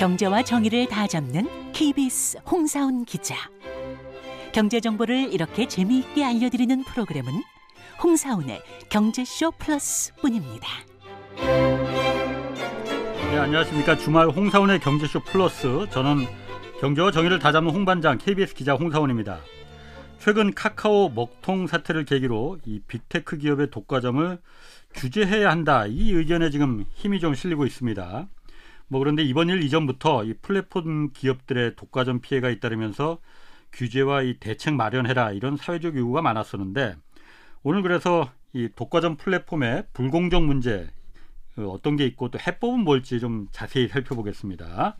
경제와 정의를 다 잡는 KBS 홍사훈 기자. 경제 정보를 이렇게 재미있게 알려드리는 프로그램은 홍사훈의 경제쇼 플러스뿐입니다. 네, 안녕하십니까. 주말 홍사훈의 경제쇼 플러스, 저는 경제와 정의를 다 잡는 홍반장 KBS 기자 홍사훈입니다. 최근 카카오 먹통 사태를 계기로 이 빅테크 기업의 독과점을 규제해야 한다, 이 의견에 지금 힘이 좀 실리고 있습니다. 그런데 이번 일 이전부터 이 플랫폼 기업들의 독과점 피해가 잇따르면서 규제와 이 대책 마련해라, 이런 사회적 요구가 많았었는데, 오늘 그래서 이 독과점 플랫폼의 불공정 문제 어떤 게 있고 또 해법은 뭘지 좀 자세히 살펴보겠습니다.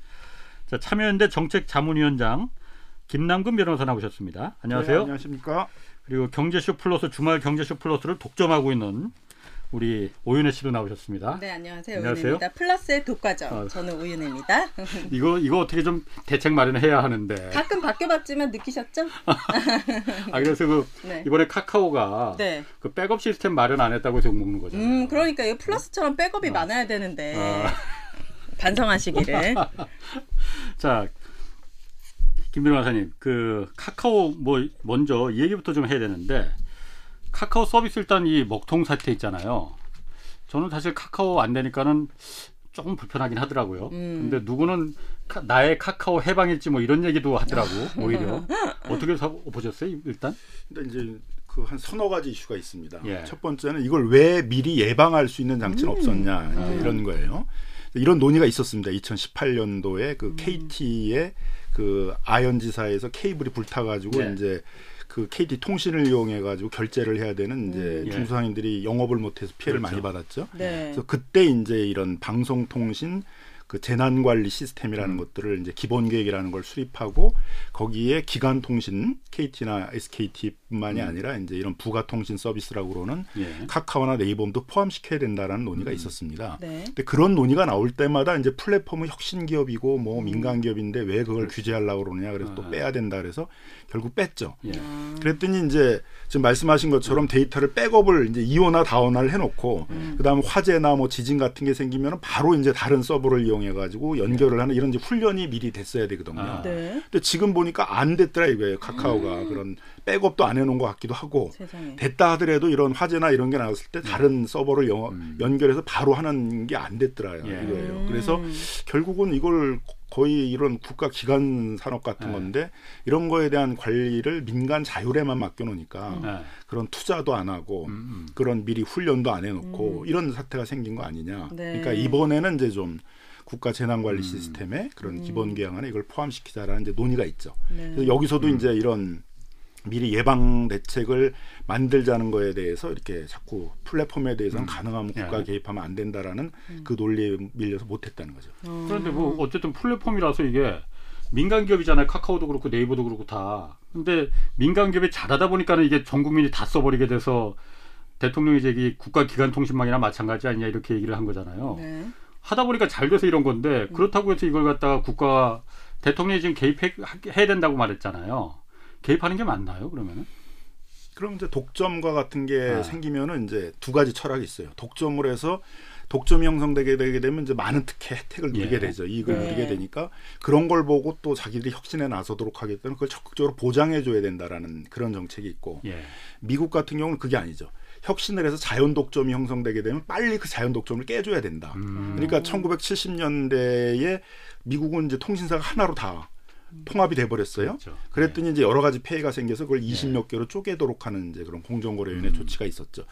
자, 참여연대 정책자문위원장 김남근 변호사 나오셨습니다. 안녕하세요. 네, 안녕하십니까. 그리고 경제쇼 플러스, 주말 경제쇼 플러스를 독점하고 있는 우리 오윤혜 씨도 나오셨습니다. 네, 안녕하세요. 오윤혜입니다. 플러스의 독과점. 저는 오윤혜입니다. 이거 어떻게 좀 대책 마련해야 하는데. 가끔 바뀌어봤지만 느끼셨죠? 그래서 네. 이번에 카카오가 네. 그 백업 시스템 마련 안 했다고 지금 먹는 거잖아요. 그러니까 이거 플러스처럼 백업이 많아야 되는데 반성하시기를. 자, 김 변호사님, 그 카카오 먼저 이 얘기부터 좀 해야 되는데. 카카오 서비스, 일단 이 먹통 사태 있잖아요. 저는 사실 카카오 안 되니까는 조금 불편하긴 하더라고요. 근데 누구는 나의 카카오 해방일지 뭐 이런 얘기도 하더라고. 오히려 어떻게 보셨어요? 일단 이제 그 한 서너 가지 이슈가 있습니다. 예. 첫 번째는 이걸 왜 미리 예방할 수 있는 장치는 없었냐, 이런 거예요. 이런 논의가 있었습니다. 2018년도에 그 KT의 그 아현지사에서 케이블이 불타가지고 예. 이제 그 KT 통신을 이용해가지고 결제를 해야 되는 이제 중소상인들이 영업을 못해서 피해를 많이 받았죠. 네. 그래서 그때 이제 이런 방송통신 그 재난관리 시스템이라는 것들을 이제 기본계획이라는 걸 수립하고, 거기에 기간통신 KT나 SKT뿐만이 아니라 이제 이런 부가통신 서비스라고 그러는 카카오나 네이버도 포함시켜야 된다라는 논의가 있었습니다. 네. 근데 그런 논의가 나올 때마다 이제 플랫폼은 혁신기업이고 뭐 민간기업인데 왜 그걸 규제하려고 그러느냐, 그래서 또 빼야 된다 그래서 결국 뺐죠. 그랬더니 이제 지금 말씀하신 것처럼 데이터를 백업을 이제 이원화 다원화를 해놓고 그다음 화재나 뭐 지진 같은 게 생기면 바로 이제 다른 서버를 이용해가지고 연결을 하는 이런 이제 훈련이 미리 됐어야 되거든요. 네. 근데 지금 보니까 안 됐더라 이거예요. 카카오가 그런 백업도 안 해놓은 것 같기도 하고, 세상에. 됐다 하더라도 이런 화재나 이런 게 나왔을 때 다른 서버를 연결해서 바로 하는 게 안 됐더라 이거예요. 그래서 결국은 이걸 거의 이런 국가기관 산업 같은 건데 이런 거에 대한 관리를 민간 자율에만 맡겨놓으니까 그런 투자도 안 하고 그런 미리 훈련도 안 해놓고 이런 사태가 생긴 거 아니냐. 네. 그러니까 이번에는 이제 좀 국가 재난관리 시스템에 그런 기본계획 안에 이걸 포함시키자라는 이제 논의가 있죠. 네. 그래서 여기서도 이제 이런 미리 예방 대책을 만들자는 거에 대해서 이렇게 자꾸 플랫폼에 대해서는 가능하면 국가 개입하면 안 된다라는 그 논리에 밀려서 못했다는 거죠. 그런데 뭐 어쨌든 플랫폼이라서 이게 민간 기업이잖아요. 카카오도 그렇고 네이버도 그렇고 다. 근데 민간 기업이 잘하다 보니까는 이게 전 국민이 다 써버리게 돼서 대통령이 이제 국가기관통신망이나 마찬가지 아니냐 이렇게 얘기를 한 거잖아요. 네. 하다 보니까 잘 돼서 이런 건데, 그렇다고 해서 이걸 갖다가 대통령이 지금 개입해야 된다고 말했잖아요. 개입하는 게 맞나요, 그러면은? 그럼 이제 독점과 같은 게 생기면은 이제 두 가지 철학이 있어요. 독점을 해서 독점이 형성되게 되면 이제 많은 혜택을 누리게 되죠. 이익을 누리게 되니까 그런 걸 보고 또 자기들이 혁신에 나서도록 하기 때문에 그걸 적극적으로 보장해줘야 된다라는 그런 정책이 있고, 미국 같은 경우는 그게 아니죠. 혁신을 해서 자연 독점이 형성되게 되면 빨리 그 자연 독점을 깨줘야 된다. 그러니까 1970년대에 미국은 이제 통신사가 하나로 다 통합이 돼버렸어요. 그렇죠. 그랬더니 이제 여러 가지 폐해가 생겨서 그걸 20몇 개로 쪼개도록 하는 이제 그런 공정거래위원회 조치가 있었죠.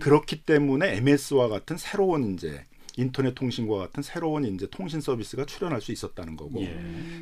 그렇기 때문에 MS와 같은 새로운 이제 인터넷 통신과 같은 새로운 이제 통신 서비스가 출현할 수 있었다는 거고,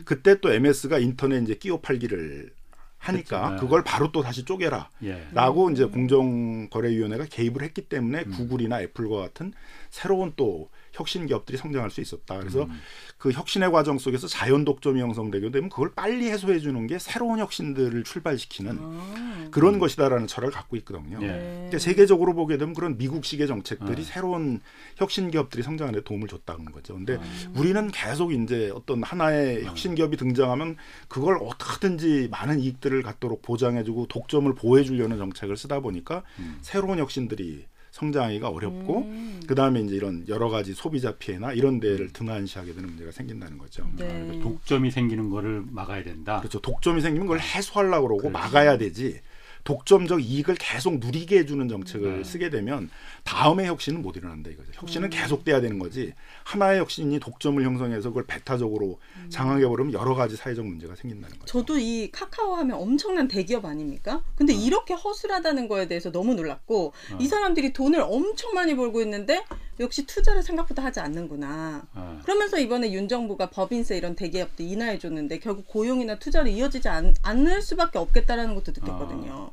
그때 또 MS가 인터넷 이제 끼워 팔기를 하니까 그걸 바로 또 다시 쪼개라 라고 이제 공정거래위원회가 개입을 했기 때문에 구글이나 애플과 같은 새로운 또 혁신 기업들이 성장할 수 있었다. 그래서 그 혁신의 과정 속에서 자연 독점이 형성되게 되면 그걸 빨리 해소해 주는 게 새로운 혁신들을 출발시키는 그런 것이다라는 철학을 갖고 있거든요. 근데 세계적으로 보게 되면 그런 미국식의 정책들이 새로운 혁신 기업들이 성장하는 데 도움을 줬다는 거죠. 근데 우리는 계속 이제 어떤 하나의 혁신 기업이 등장하면 그걸 어떻게든지 많은 이익들을 갖도록 보장해 주고 독점을 보호해 주려는 정책을 쓰다 보니까 새로운 혁신들이 성장하기가 어렵고 그다음에 이제 이런 여러 가지 소비자 피해나 이런 데를 등한시하게 되는 문제가 생긴다는 거죠. 네. 아, 그러니까 독점이 생기는 거를 막아야 된다. 그렇죠. 독점이 생기면 그걸 해소하려고 그러고 그렇지. 막아야 되지. 독점적 이익을 계속 누리게 해주는 정책을 네. 쓰게 되면 다음에 혁신은 못 일어난다 이거죠. 혁신은 계속돼야 되는 거지. 하나의 혁신이 독점을 형성해서 그걸 배타적으로 장악해버리면 여러 가지 사회적 문제가 생긴다는 거죠. 저도 이 카카오 하면 엄청난 대기업 아닙니까? 근데 이렇게 허술하다는 거에 대해서 너무 놀랐고 이 사람들이 돈을 엄청 많이 벌고 있는데 역시 투자를 생각보다 하지 않는구나. 그러면서 이번에 윤 정부가 법인세 이런 대기업도 인하해줬는데 결국 고용이나 투자로 이어지지 않을 수밖에 없겠다라는 것도 느꼈거든요.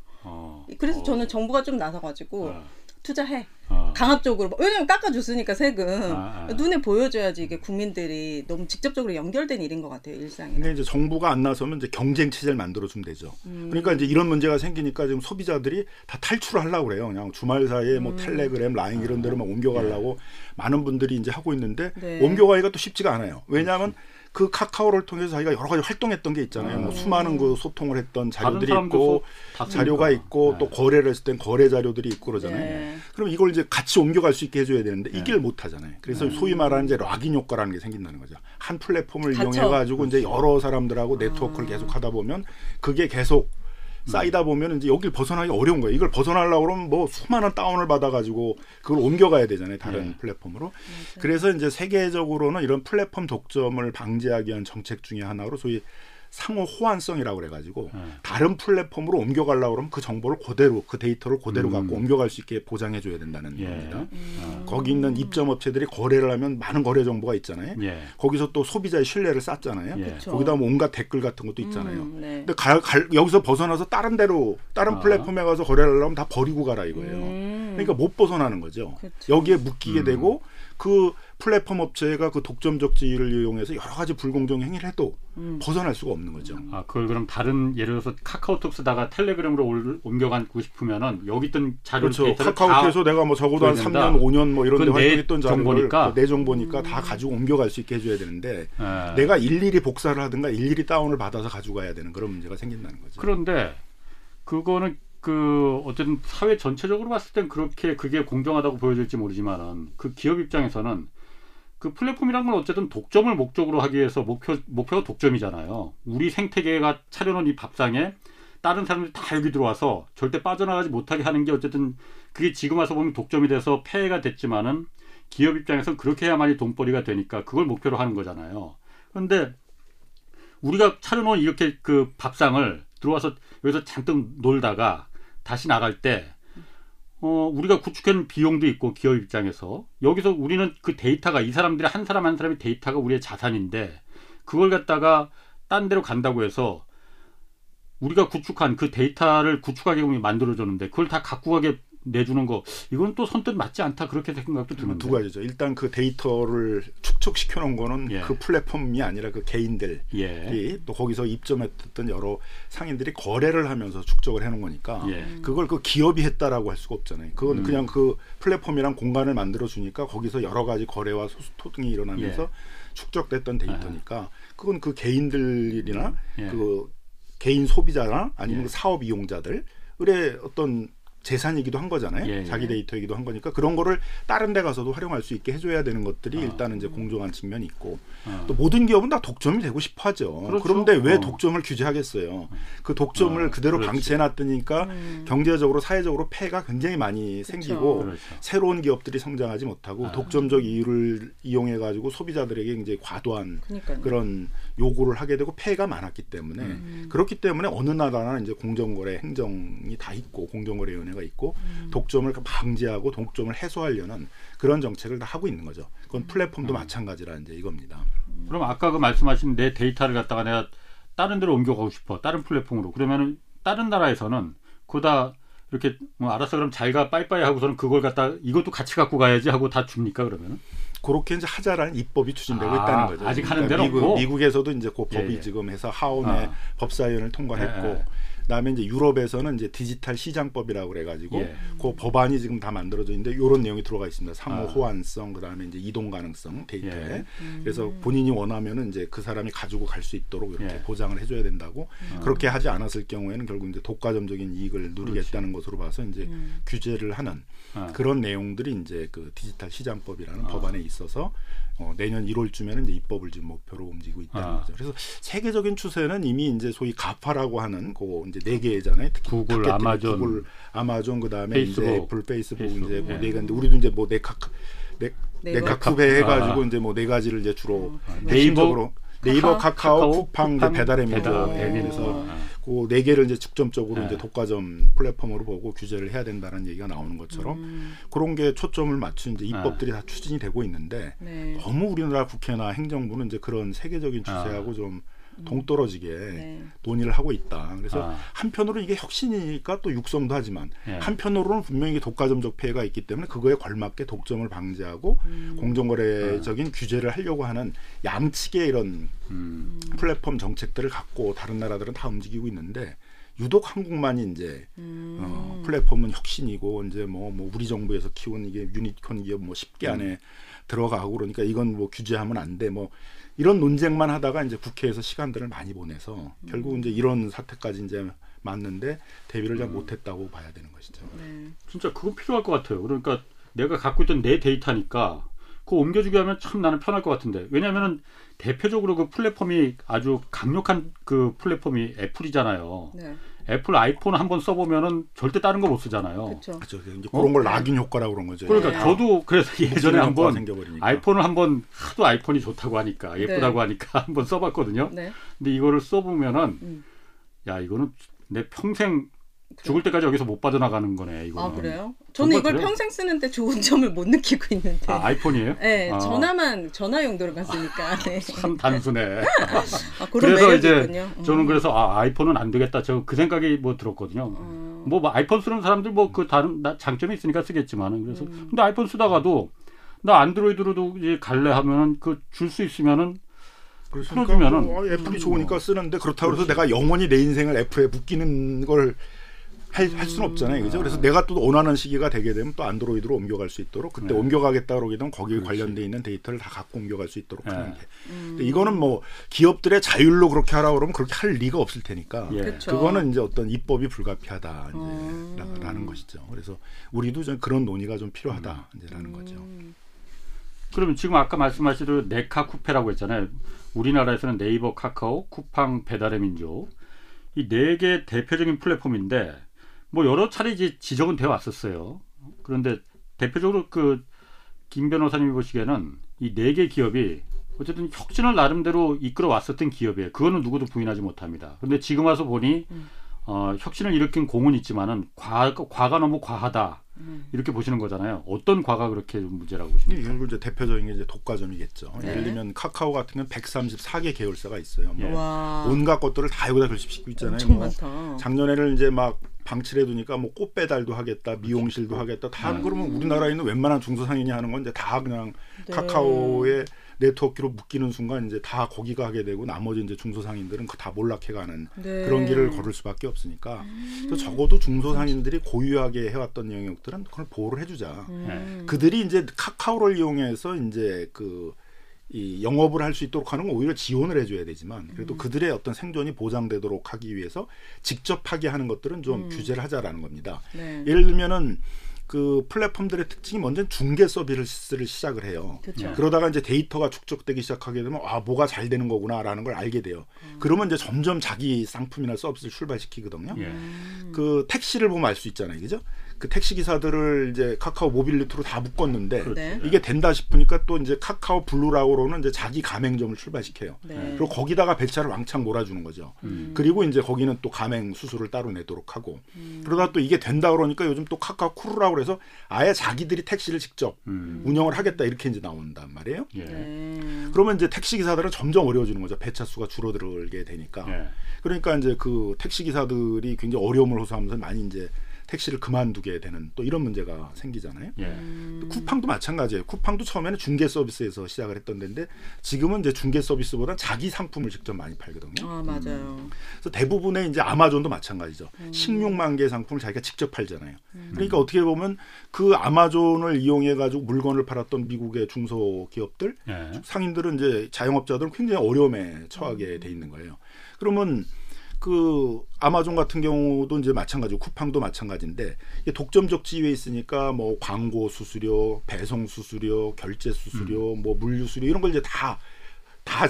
그래서 저는 정부가 좀 나서가지고 투자해. 강압적으로. 왜냐면 깎아줬으니까 세금. 눈에 보여줘야지 이게 국민들이 너무 직접적으로 연결된 일인 것 같아요. 일상에. 근데 이제 정부가 안 나서면 이제 경쟁 체제를 만들어주면 되죠. 그러니까 이제 이런 문제가 생기니까 지금 소비자들이 다 탈출하려고 그래요. 그냥 주말 사이에 뭐 텔레그램, 라인 이런 데로 막 옮겨가려고 많은 분들이 이제 하고 있는데 옮겨가기가 또 쉽지가 않아요. 왜냐하면 그 카카오를 통해서 자기가 여러 가지 활동했던 게 있잖아요. 뭐 수많은 그 소통을 했던 자료들이 있고 자료가 있고 또 거래를 했을 땐 거래 자료들이 있고 그러잖아요. 그럼 이걸 이제 같이 옮겨갈 수 있게 해줘야 되는데 이길 못하잖아요. 그래서 소위 말하는 이제 락인 효과라는 게 생긴다는 거죠. 한 플랫폼을 이용해가지고 이제 여러 사람들하고 네트워크를 계속 하다 보면 그게 계속 쌓이다 보면 이제 여길 벗어나기 어려운 거예요. 이걸 벗어나려고 그러면 뭐 수많은 다운을 받아가지고 그걸 옮겨가야 되잖아요. 다른 플랫폼으로. 맞아요. 그래서 이제 세계적으로는 이런 플랫폼 독점을 방지하기 위한 정책 중에 하나로 소위 상호 호환성이라고 그래가지고 다른 플랫폼으로 옮겨가려고 그러면 그 정보를 그대로, 그 데이터를 그대로 갖고 옮겨갈 수 있게 보장해줘야 된다는 겁니다. 거기 있는 입점업체들이 거래를 하면 많은 거래 정보가 있잖아요. 거기서 또 소비자의 신뢰를 쌓잖아요. 거기다 뭐 온갖 댓글 같은 것도 있잖아요. 근데 여기서 벗어나서 다른 데로, 다른 플랫폼에 가서 거래를 하려면 다 버리고 가라 이거예요. 그러니까 못 벗어나는 거죠. 그쵸. 여기에 묶이게 되고 그 플랫폼 업체가 그 독점적 지위를 이용해서 여러 가지 불공정 행위를 해도 벗어날 수가 없는 거죠. 아, 그걸 그럼 다른 예를 들어서 카카오톡 쓰다가 텔레그램으로 옮겨가고 싶으면은 여기 있던 자료를 데이터를 카카오톡에서 내가 뭐 적어도 한 3년, 5년 뭐 이런 데 활동했던 자료를 내 정보니까 다 가지고 옮겨갈 수 있게 해줘야 되는데 내가 일일이 복사를 하든가 일일이 다운을 받아서 가져가야 되는 그런 문제가 생긴다는 거죠. 그런데 그거는 그 어쨌든 사회 전체적으로 봤을 땐 그렇게 그게 공정하다고 보여질지 모르지만은 그 기업 입장에서는 그 플랫폼이란 건 어쨌든 독점을 목적으로 하기 위해서 목표가 독점이잖아요. 우리 생태계가 차려놓은 이 밥상에 다른 사람들이 다 여기 들어와서 절대 빠져나가지 못하게 하는 게 어쨌든 그게 지금 와서 보면 독점이 돼서 폐해가 됐지만은 기업 입장에서는 그렇게 해야만이 돈벌이가 되니까 그걸 목표로 하는 거잖아요. 그런데 우리가 차려놓은 이렇게 그 밥상을 들어와서 여기서 잔뜩 놀다가 다시 나갈 때 우리가 구축한 비용도 있고 기업 입장에서 여기서 우리는 그 데이터가 이 사람들이 한 사람 한 사람의 데이터가 우리의 자산인데 그걸 갖다가 딴 데로 간다고 해서 우리가 구축한 그 데이터를 구축하게 만들어줬는데 그걸 다 갖고 가게 내주는 거 이건 또 선뜻 맞지 않다 그렇게 생각도 드는데 두 가지죠. 일단 그 데이터를 축적시켜 놓은 거는 그 플랫폼이 아니라 그 개인들이 또 거기서 입점했던 여러 상인들이 거래를 하면서 축적을 해놓은 거니까 그걸 그 기업이 했다라고 할 수가 없잖아요. 그건 그냥 그 플랫폼이랑 공간을 만들어 주니까 거기서 여러 가지 거래와 소통이 일어나면서 축적됐던 데이터니까 그건 그 개인들이나 그 개인 소비자나 아니면 사업 이용자들의 어떤 재산이기도 한 거잖아요. 자기 데이터이기도 한 거니까 그런 거를 다른 데 가서도 활용할 수 있게 해줘야 되는 것들이 일단은 이제 공정한 측면이 있고 또 모든 기업은 다 독점이 되고 싶어 하죠. 그렇죠. 그런데 왜 독점을 규제하겠어요. 그 독점을 그대로 그렇지. 방치해놨으니까 경제적으로 사회적으로 폐해가 굉장히 많이 생기고 그렇죠. 새로운 기업들이 성장하지 못하고 독점적 이유를 이용해가지고 소비자들에게 이제 과도한 그러니까요. 그런 요구를 하게 되고 폐해가 많았기 때문에 그렇기 때문에 어느 나라나 이제 공정거래 행정이 다 있고 공정거래위원회가 있고 독점을 방지하고 독점을 해소하려는 그런 정책을 다 하고 있는 거죠. 그건 플랫폼도 마찬가지라는 이제 이겁니다. 그럼 아까 그 말씀하신 내 데이터를 갖다가 내가 다른 데로 옮겨가고 싶어. 다른 플랫폼으로. 그러면은 다른 나라에서는 그다 이렇게 뭐 알았어 그럼 자기가 빠이빠이 하고서는 그걸 갖다 이것도 같이 갖고 가야지 하고 다 줍니까 그러면은? 그렇게 이제 하자라는 입법이 추진되고 있다는 거죠. 아직 그러니까 하는 데는 미국에서도 이제 그 법이 지금 해서 하원의 법사위원을 통과했고 그다음에 이제 유럽에서는 이제 디지털 시장법이라고 그래가지고 예. 그 법안이 지금 다 만들어져 있는데 이런 내용이 들어가 있습니다. 상호 호환성, 그다음에 이제 이동 가능성 데이터에 예. 그래서 본인이 원하면은 이제 그 사람이 가지고 갈 수 있도록 이렇게 예. 보장을 해줘야 된다고 그렇게 하지 않았을 경우에는 결국 이제 독과점적인 이익을 누리겠다는 그렇지. 것으로 봐서 이제 규제를 하는 그런 내용들이 이제 그 디지털 시장법이라는 법안에 있어서. 내년 1월쯤에는 이제 입법을 지금 목표로 움직이고 있다는 거죠. 그래서 세계적인 추세는 이미 이제 소위 가파라고 하는 그 이제 네 개잖아요. 특히 구글, 아마존, 그다음에 페이스북. 이제 애플, 페이스북 이제 뭐 네 개인데 우리도 이제 뭐 네카쿠베 해가지고 이제 뭐 네 가지를 이제 주로 핵심적으로 네이버, 카카오, 쿠팡, 배달의민족 그래서 그 네 개를 이제 직접적으로 이제 독과점 플랫폼으로 보고 규제를 해야 된다는 얘기가 나오는 것처럼 그런 게 초점을 맞춘 이제 입법들이 다 추진이 되고 있는데 네. 너무 우리나라 국회나 행정부는 이제 그런 세계적인 추세하고 좀 동떨어지게 네. 논의를 하고 있다. 그래서 한편으로 이게 혁신이니까 또 육성도 하지만 네. 한편으로는 분명히 독과점적 폐해가 있기 때문에 그거에 걸맞게 독점을 방지하고 공정거래적인 규제를 하려고 하는 양측의 이런 플랫폼 정책들을 갖고 다른 나라들은 다 움직이고 있는데 유독 한국만이 이제 플랫폼은 혁신이고 이제 뭐 우리 정부에서 키운 이게 유니콘 기업 뭐 10개 안에 들어가고 그러니까 이건 뭐 규제하면 안 돼 뭐 이런 논쟁만 하다가 이제 국회에서 시간들을 많이 보내서 결국 이제 이런 사태까지 이제 맞는데 대비를 잘 못했다고 봐야 되는 것이죠. 네. 진짜 그거 필요할 것 같아요. 그러니까 내가 갖고 있던 내 데이터니까 그거 옮겨주게 하면 참 나는 편할 것 같은데 왜냐하면은 대표적으로 그 플랫폼이 아주 강력한 그 플랫폼이 애플이잖아요. 네. 애플 아이폰 한번 써보면은 절대 다른 걸 못 쓰잖아요. 그렇죠. 그런 걸 락인 효과라고 그런 거죠. 그러니까 네. 저도 그래서 예전에 한번 아이폰을 한번 하도 아이폰이 좋다고 하니까 예쁘다고 네. 하니까 한번 써봤거든요. 네. 근데 이거를 써보면은 야 이거는 내 평생 그래. 죽을 때까지 여기서 못 빠져나가는 거네. 이거는. 아 그래요? 저는 이걸 그래요? 평생 쓰는데 좋은 점을 못 느끼고 있는데. 아 아이폰이에요? 네, 전화만 전화 용도로만 쓰니까. 네. 참 단순해. 아, 그런 그래서 매력이군요. 이제 저는 그래서 아 아이폰은 안 되겠다. 저 그 생각이 뭐 들었거든요. 뭐 아이폰 쓰는 사람들 뭐 그 다른 장점이 있으니까 쓰겠지만은 그래서 근데 아이폰 쓰다가도 나 안드로이드로도 이제 갈래 하면은 그 줄 수 있으면은. 그러니까 뭐, 애플이 좋으니까 쓰는데 그렇다고 해서 내가 영원히 내 인생을 애플에 묶이는 걸. 할 수는 없잖아요. 그죠? 그래서 내가 또 원하는 시기가 되게 되면 또 안드로이드로 옮겨갈 수 있도록 그때 네. 옮겨가겠다 그러게 되면 거기에 그렇지. 관련돼 있는 데이터를 다 갖고 옮겨갈 수 있도록 네. 하는 게. 근데 이거는 뭐 기업들의 자율로 그렇게 하라고 그러면 그렇게 할 리가 없을 테니까. 예. 그거는 이제 어떤 입법이 불가피하다 라는 것이죠. 그래서 우리도 좀 그런 논의가 좀 필요하다 라는 거죠. 그러면 지금 아까 말씀하신 대로 네카쿠페라고 했잖아요. 우리나라에서는 네이버, 카카오, 쿠팡, 배달의 민족 이 네 개 대표적인 플랫폼인데 뭐 여러 차례 이제 지적은 되어 왔었어요. 그런데 대표적으로 그 김 변호사님이 보시기에는 이 네 개 기업이 어쨌든 혁신을 나름대로 이끌어 왔었던 기업이에요. 그거는 누구도 부인하지 못합니다. 그런데 지금 와서 보니 혁신을 일으킨 공은 있지만은 과가 너무 과하다. 이렇게 보시는 거잖아요. 어떤 과가 그렇게 문제라고 보십니까? 결국 이제 대표적인 게 이제 독과점이겠죠. 네. 예를 들면 카카오 같은 경우는 134개 계열사가 있어요. 예. 와. 온갖 것들을 다 여기다 결집시키고 있잖아요. 엄청 많다. 작년에는 이제 막 방치를 해두니까 뭐 꽃 배달도 하겠다, 미용실도 하겠다. 다 그러면 우리나라에 있는 웬만한 중소상인이 하는 건 이제 다 그냥 네. 카카오의 네트워크로 묶이는 순간 이제 다 거기가 하게 되고 나머지 이제 중소상인들은 다 몰락해가는 네. 그런 길을 걸을 수밖에 없으니까 그래서 적어도 중소상인들이 고유하게 해왔던 영역들은 그걸 보호를 해주자. 그들이 이제 카카오를 이용해서 이제 이 영업을 할 수 있도록 하는 건 오히려 지원을 해줘야 되지만 그래도 그들의 어떤 생존이 보장되도록 하기 위해서 직접 하게 하는 것들은 좀 규제를 하자라는 겁니다. 네. 예를 들면은. 그 플랫폼들의 특징이 먼저 중개 서비스를 시작을 해요. 그렇죠. 그러다가 이제 데이터가 축적되기 시작하게 되면 아 뭐가 잘 되는 거구나라는 걸 알게 돼요. 그러면 이제 점점 자기 상품이나 서비스를 출발시키거든요. 예. 그 택시를 보면 알 수 있잖아요, 그죠? 그 택시 기사들을 이제 카카오 모빌리티로 다 묶었는데 네. 이게 된다 싶으니까 또 이제 카카오 블루라고로는 이제 자기 가맹점을 출발시켜요. 네. 그리고 거기다가 배차를 왕창 몰아주는 거죠. 그리고 이제 거기는 또 가맹 수수료를 따로 내도록 하고 그러다 또 이게 된다 그러니까 요즘 또 카카오 쿠루라고 그래서 아예 자기들이 택시를 직접 운영을 하겠다 이렇게 이제 나온단 말이에요. 예. 그러면 이제 택시 기사들은 점점 어려워지는 거죠. 배차 수가 줄어들게 되니까. 예. 그러니까 이제 그 택시 기사들이 굉장히 어려움을 호소하면서 많이 이제 택시를 그만두게 되는 또 이런 문제가 생기잖아요. 예. 쿠팡도 마찬가지예요. 쿠팡도 처음에는 중개 서비스에서 시작을 했던 데인데 지금은 이제 중개 서비스보다 자기 상품을 직접 많이 팔거든요. 아, 맞아요. 그래서 대부분의 이제 아마존도 마찬가지죠. 16만 개의 상품을 자기가 직접 팔잖아요. 그러니까 어떻게 보면 그 아마존을 이용해 가지고 물건을 팔았던 미국의 중소기업들, 예. 상인들은 이제 자영업자들은 굉장히 어려움에 처하게 돼 있는 거예요. 그러면 그 아마존 같은 경우도 이제 마찬가지고 쿠팡도 마찬가지인데 이게 독점적 지위에 있으니까 뭐 광고 수수료, 배송 수수료, 결제 수수료, 뭐 물류 수수료 이런 걸 이제 다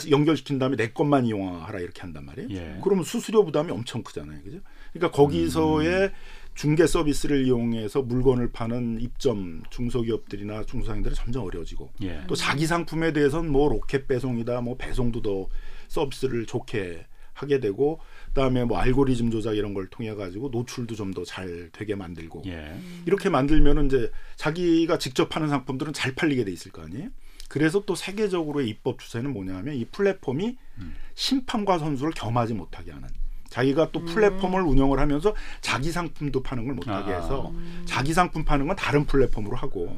연결시킨 다음에 내 것만 이용하라 이렇게 한단 말이에요. 예. 그러면 수수료 부담이 엄청 크잖아요, 그죠? 그러니까 거기서의 중개 서비스를 이용해서 물건을 파는 입점 중소기업들이나 중소상인들이 점점 어려워지고 예. 또 자기 상품에 대해서는 뭐 로켓 배송이다, 뭐 배송도 더 서비스를 좋게 하게 되고 그다음에 뭐 알고리즘 조작 이런 걸 통해 가지고 노출도 좀 더 잘 되게 만들고 예. 이렇게 만들면은 이제 자기가 직접 하는 상품들은 잘 팔리게 돼 있을 거 아니에요. 그래서 또 세계적으로의 입법 추세는 뭐냐면 이 플랫폼이 심판과 선수를 겸하지 못하게 하는 자기가 또 플랫폼을 운영을 하면서 자기 상품도 파는 걸 못하게 해서 자기 상품 파는 건 다른 플랫폼으로 하고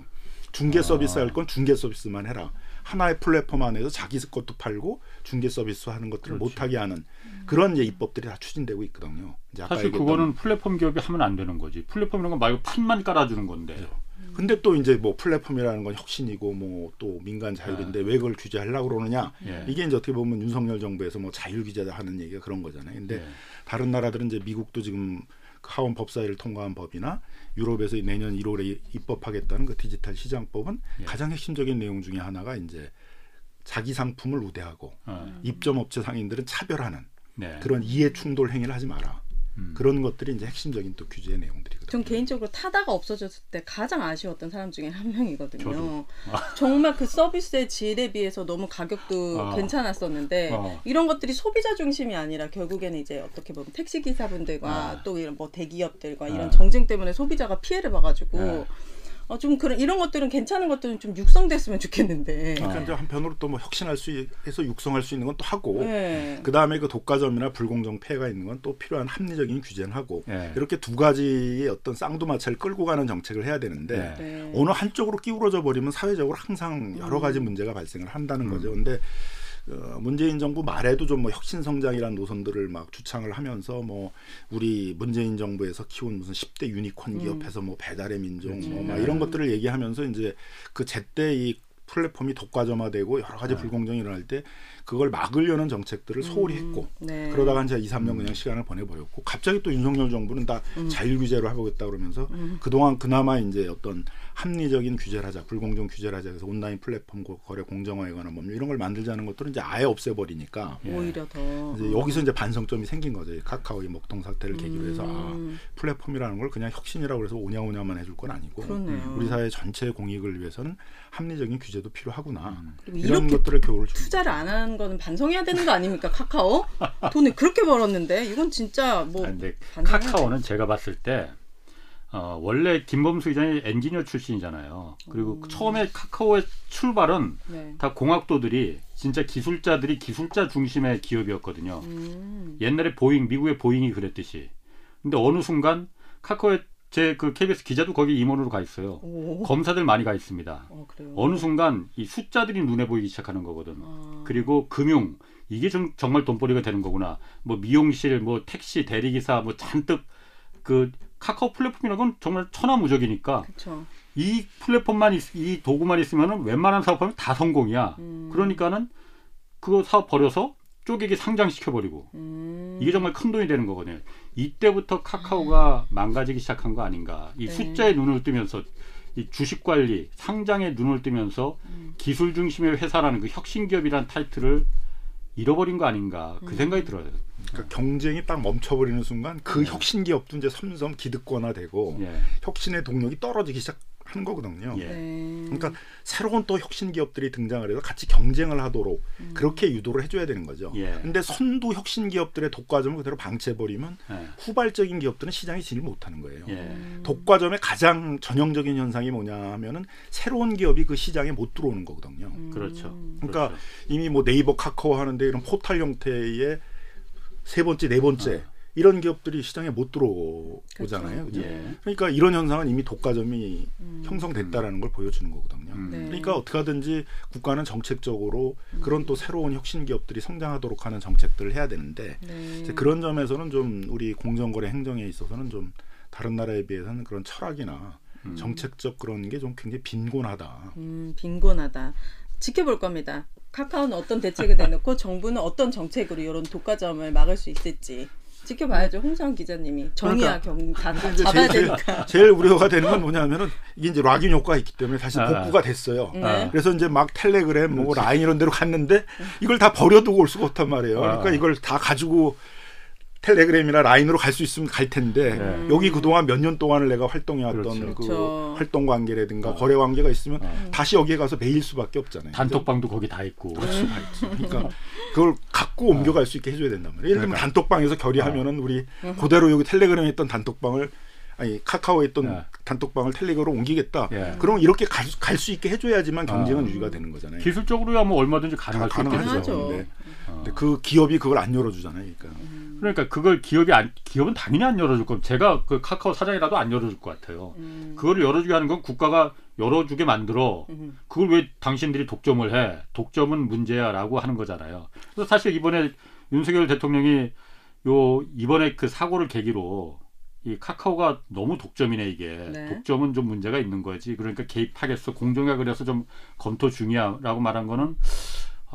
중개 서비스 할 건 중개 서비스만 해라. 하나의 플랫폼 안에서 자기 것도 팔고 중개 서비스 하는 것들을 그렇지. 못하게 하는 그런 이제 입법들이 다 추진되고 있거든요. 이제 사실 그거는 플랫폼 기업이 하면 안 되는 거지. 플랫폼 이런 거 말고 판만 깔아주는 건데. 그렇죠. 근데 또 이제 뭐 플랫폼이라는 건 혁신이고 뭐 또 민간 자율인데 왜 그걸 규제하려고 그러느냐. 이게 이제 어떻게 보면 윤석열 정부에서 뭐 자율 규제다 하는 얘기가 그런 거잖아요. 근데 다른 나라들은 이제 미국도 지금 하원 법사위를 통과한 법이나 유럽에서 내년 1월에 입법하겠다는 그 디지털 시장법은 가장 핵심적인 내용 중에 하나가 이제 자기 상품을 우대하고 입점업체 상인들은 차별하는 그런 이해 충돌 행위를 하지 마라. 그런 것들이 이제 핵심적인 또 규제의 내용들이거든요. 전 개인적으로 타다가 없어졌을 때 가장 아쉬웠던 사람 중에 한 명이거든요. 아. 정말 그 서비스의 질에 비해서 너무 가격도 괜찮았었는데 이런 것들이 소비자 중심이 아니라 결국에는 이제 어떻게 보면 택시 기사분들과 또 이런 뭐 대기업들과 이런 정쟁 때문에 소비자가 피해를 봐가지고. 좀 그런 이런 것들은 괜찮은 것들은 좀 육성됐으면 좋겠는데. 그러니까 이제 한편으로 또 뭐 혁신할 수 해서 육성할 수 있는 건 또 하고, 그 다음에 그 독과점이나 불공정 폐해가 있는 건 또 필요한 합리적인 규제는 하고, 이렇게 두 가지의 어떤 쌍두마차를 끌고 가는 정책을 해야 되는데 어느 한쪽으로 끼우러져 버리면 사회적으로 항상 여러 가지 문제가 발생을 한다는 거죠. 그런데. 문재인 정부 말에도 좀 뭐 혁신 성장이라는 노선들을 막 주창을 하면서 뭐 우리 문재인 정부에서 키운 무슨 10대 유니콘 기업에서 뭐 배달의 민족 뭐 막 이런 것들을 얘기하면서 이제 그 제때 이 플랫폼이 독과점화되고 여러 가지 불공정이 일어날 때 그걸 막으려는 정책들을 소홀히 했고 그러다가 이제 2, 3년 그냥 시간을 보내버렸고 갑자기 또 윤석열 정부는 다 자율 규제로 해보겠다 그러면서 그동안 그나마 이제 어떤 합리적인 규제를 하자, 불공정 규제를 하자 해서 온라인 플랫폼 거래 공정화에 관한 법률 이런 걸 만들자는 것들은 이제 아예 없애버리니까 오히려 더 이제 여기서 이제 반성점이 생긴 거죠. 카카오의 먹통 사태를 계기로 해서 플랫폼이라는 걸 그냥 혁신이라고 해서 오냐오냐만 해줄 건 아니고 우리 사회 전체의 공익을 위해서는 합리적인 규제 도 필요하구나. 이런 것들을 교훈을 투자를 안 하는 거는 반성해야 되는 거 아닙니까? 카카오 돈을 그렇게 벌었는데 이건 진짜 뭐. 아니, 카카오는 제가 봤을 때 원래 김범수 기자는 엔지니어 출신이잖아요. 그리고 처음에 카카오의 출발은 다 공학도들이 진짜 기술자들이 기술자 중심의 기업이었거든요. 옛날에 보잉 미국의 보잉이 그랬듯이. 근데 어느 순간 카카오의 제 그 KBS 기자도 거기 임원으로 가 있어요. 검사들 많이 가 있습니다. 어느 순간 이 숫자들이 눈에 보이기 시작하는 거거든. 그리고 금융 이게 좀 정말 돈벌이가 되는 거구나. 뭐 미용실, 뭐 택시 대리기사, 뭐 잔뜩 그 카카오 플랫폼이라는 건 정말 천하무적이니까. 그쵸. 이 플랫폼만 이 도구만 있으면은 웬만한 사업하면 다 성공이야. 그러니까는 그거 사업 버려서 쪼개기 상장시켜버리고 이게 정말 큰 돈이 되는 거거든요. 이때부터 카카오가 망가지기 시작한 거 아닌가. 이 숫자에 눈을 뜨면서 이 주식관리, 상장에 눈을 뜨면서 기술 중심의 회사라는 그 혁신기업이라는 타이틀을 잃어버린 거 아닌가 그 생각이 들어요. 그러니까 경쟁이 딱 멈춰버리는 순간 그 혁신기업도 이제 섬섬 기득권화되고 혁신의 동력이 떨어지기 시작하는 거거든요. 그러니까 새로운 또 혁신기업들이 등장을 해서 같이 경쟁을 하도록 그렇게 유도를 해줘야 되는 거죠. 근데 선두 혁신기업들의 독과점을 그대로 방치해버리면 후발적인 기업들은 시장에 진입 못하는 거예요. 독과점의 가장 전형적인 현상이 뭐냐 하면은 새로운 기업이 그 시장에 못 들어오는 거거든요. 그렇죠. 그러니까 이미 뭐 네이버, 카카오 하는데 이런 포탈 형태의 세 번째, 네 번째 이런 기업들이 시장에 못 들어오잖아요. 그렇죠. 예. 그러니까 이런 현상은 이미 독과점이 형성됐다라는 걸 보여주는 거거든요. 네. 그러니까 어떻게 하든지 국가는 정책적으로 그런 또 새로운 혁신 기업들이 성장하도록 하는 정책들을 해야 되는데 네. 이제 그런 점에서는 좀 우리 공정거래 행정에 있어서는 좀 다른 나라에 비해서는 그런 철학이나 정책적 그런 게 좀 굉장히 빈곤하다. 빈곤하다. 지켜볼 겁니다. 카카오는 어떤 대책을 내놓고 정부는 어떤 정책으로 이런 독과점을 막을 수 있을지. 지켜봐야죠. 홍사훈 기자님이 정의와 경계 잡아야 되니까. 제일 우려가 되는 건 뭐냐면은 이게 이제 락인 효과가 있기 때문에 다시 복구가 됐어요. 네. 그래서 이제 막 텔레그램, 뭐 라인 이런 데로 갔는데 이걸 다 버려두고 올 수가 없단 말이에요. 그러니까 이걸 다 가지고 텔레그램이나 라인으로 갈 수 있으면 갈 텐데 여기 그동안 몇 년 동안을 내가 활동해왔던 그렇죠. 그 활동 관계라든가 거래 관계가 있으면 다시 여기에 가서 매일 수밖에 없잖아요. 단톡방도 거기 다 있고. 그렇죠. 다 있죠. 그러니까 그걸 갖고 옮겨갈 수 있게 해줘야 된단 말이에요. 예를 들면 그러니까. 단톡방에서 결의하면은 우리 그대로 여기 텔레그램에 있던 단톡방을 아니 카카오에 있던 단톡방을 텔레그램으로 옮기겠다. 예. 그럼 이렇게 갈 수 있게 해줘야지만 경쟁은 유지가 되는 거잖아요. 기술적으로야 뭐 얼마든지 가능하죠. 근데 그 기업이 그걸 안 열어주잖아요. 그러니까 그걸 기업은 당연히 안 열어줄 겁니다. 제가 그 카카오 사장이라도 안 열어줄 것 같아요. 그거를 열어주게 하는 건 국가가 열어주게 만들어. 그걸 왜 당신들이 독점을 해? 독점은 문제야라고 하는 거잖아요. 그래서 사실 이번에 윤석열 대통령이 이번에 그 사고를 계기로 이 카카오가 너무 독점이네 이게. 네. 독점은 좀 문제가 있는 거지. 그러니까 개입하겠어. 공정위가 그래서 좀 검토 중이야라고 말한 거는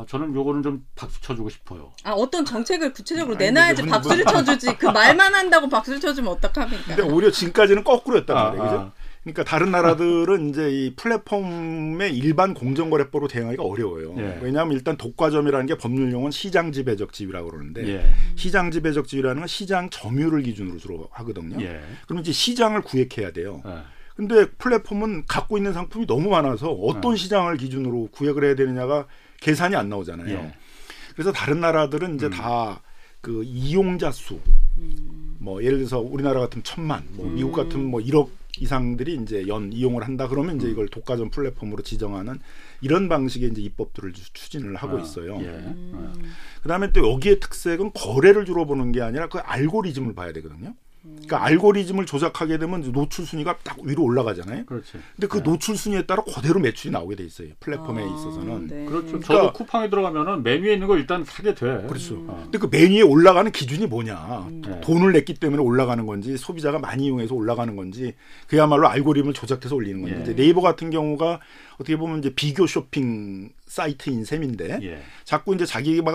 저는 요거는 좀 박수 쳐주고 싶어요. 아 어떤 정책을 구체적으로 내놔야지 박수를 쳐주지. 그 말만 한다고 박수를 쳐주면 어떡합니까? 근데 오히려 지금까지는 거꾸로였단 말이에요. 그죠? 그러니까 다른 나라들은 이제 이 플랫폼의 일반 공정거래법으로 대응하기가 어려워요. 예. 왜냐하면 일단 독과점이라는 게 법률 용어는 시장 지배적 지위라고 그러는데 예. 시장 지배적 지위라는 건 시장 점유를 기준으로 주로 하거든요. 예. 그럼 이제 시장을 구획해야 돼요. 예. 근데 플랫폼은 갖고 있는 상품이 너무 많아서 어떤 시장을 기준으로 구획을 해야 되느냐가 계산이 안 나오잖아요. 예. 그래서 다른 나라들은 이제 다 그 이용자 수, 뭐 예를 들어서 우리나라 같으면 1,000만, 뭐 미국 같으면 뭐 1억 이상들이 이제 연 이용을 한다 그러면 이제 이걸 독과점 플랫폼으로 지정하는 이런 방식의 이제 입법들을 추진을 하고 있어요. 예. 그다음에 또 여기의 특색은 거래를 주로 보는 게 아니라 그 알고리즘을 봐야 되거든요. 그러니까 알고리즘을 조작하게 되면 노출 순위가 딱 위로 올라가잖아요. 그렇죠. 근데 그 노출 순위에 따라 그대로 매출이 나오게 돼 있어요. 플랫폼에 있어서는. 네. 그렇죠. 그러니까 저도 쿠팡에 들어가면은 메뉴에 있는 거 일단 사게 돼. 그렇죠. 근데 그 메뉴에 올라가는 기준이 뭐냐? 돈을 냈기 때문에 올라가는 건지 소비자가 많이 이용해서 올라가는 건지 그야말로 알고리즘을 조작해서 올리는 건데. 예. 이제 네이버 같은 경우가 어떻게 보면 이제 비교 쇼핑 사이트인 셈인데 예. 자꾸 이제 자기가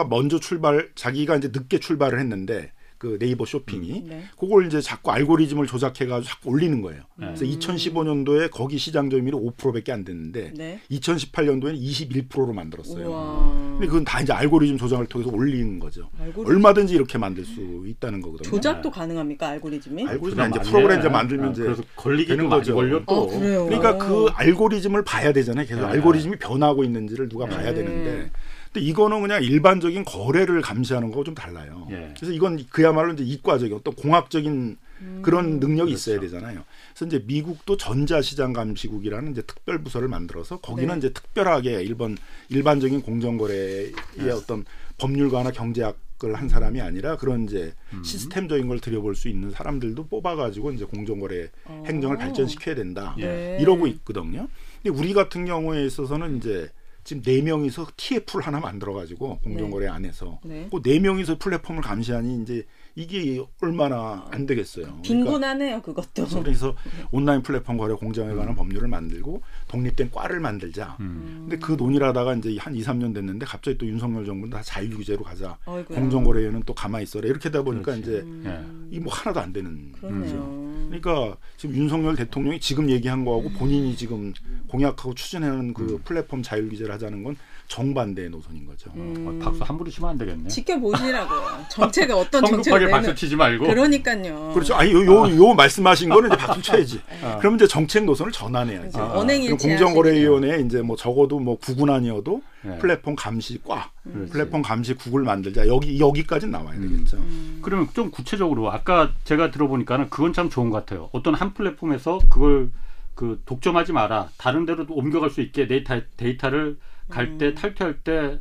이제 늦게 출발을 했는데. 그 네이버 쇼핑이 그걸 이제 자꾸 알고리즘을 조작해가지고 자꾸 올리는 거예요. 그래서 2015년도에 거기 시장 점유율이 5%밖에 안 됐는데 2018년도에는 21%로 만들었어요. 우와. 근데 그건 다 이제 알고리즘 조작을 통해서 올리는 거죠. 얼마든지 이렇게 만들 수 있다는 거거든요. 조작도 가능합니까 알고리즘이? 알고리즘이 이제 프로그램 이제 만들면 이제 그래서 걸리기도 되는 거죠. 그러니까 그 알고리즘을 봐야 되잖아요. 계속 알고리즘이 변화하고 있는지를 누가 봐야 되는데. 근데 이거는 그냥 일반적인 거래를 감시하는 거하고 좀 달라요. 예. 그래서 이건 그야말로 이제 이과적인 어떤 공학적인 그런 능력이 있어야 되잖아요. 그래서 이제 미국도 전자시장 감시국이라는 이제 특별 부서를 만들어서 거기는 이제 특별하게 일반적인 공정거래의 어떤 법률가나 경제학을 한 사람이 아니라 그런 이제 시스템적인 걸 들여볼 수 있는 사람들도 뽑아가지고 이제 공정거래 행정을 발전시켜야 된다. 예. 이러고 있거든요. 근데 우리 같은 경우에 있어서는 이제 지금 4명이서 TF를 하나 만들어가지고 공정거래 안에서 그 4명이서 플랫폼을 감시하니 이제 이게 얼마나 안 되겠어요. 빈곤하네요. 그것도. 그래서 온라인 플랫폼 거래 공정에 관한 법률을 만들고 독립된 과를 만들자. 근데 그 논의하다가 이제 한 2, 3년 됐는데 갑자기 또 윤석열 정부는 다 자유규제로 가자. 어이구야. 공정거래에는 또 가만히 있어라. 이렇게 되다 보니까 그렇지. 이제 이 뭐 하나도 안 되는 거죠. 그러니까 지금 윤석열 대통령이 지금 얘기한 거하고 본인이 지금 공약하고 추진하는 그 플랫폼 자율규제를 하자는 건 정반대의 노선인 거죠. 박수 함부로 치면 안 되겠네. 지켜보시라고요. 정책이 어떤 정책을 내는. 박수 치지 말고. 그러니까요. 그렇죠. 아니 요 말씀하신 거는 이제 박수 쳐야지. 그럼 이제 정책 노선을 전환해야지. 언행일치. 공정거래위원회 이제 뭐 적어도 뭐 구군 아니어도 플랫폼 감시과, 플랫폼 감시 국을 만들자. 여기까지 나와야 되겠죠. 그러면 좀 구체적으로 아까 제가 들어보니까는 그건 참 좋은 것 같아요. 어떤 한 플랫폼에서 그걸 그 독점하지 마라. 다른 데로 옮겨갈 수 있게 데이터를 갈 때 탈퇴할 때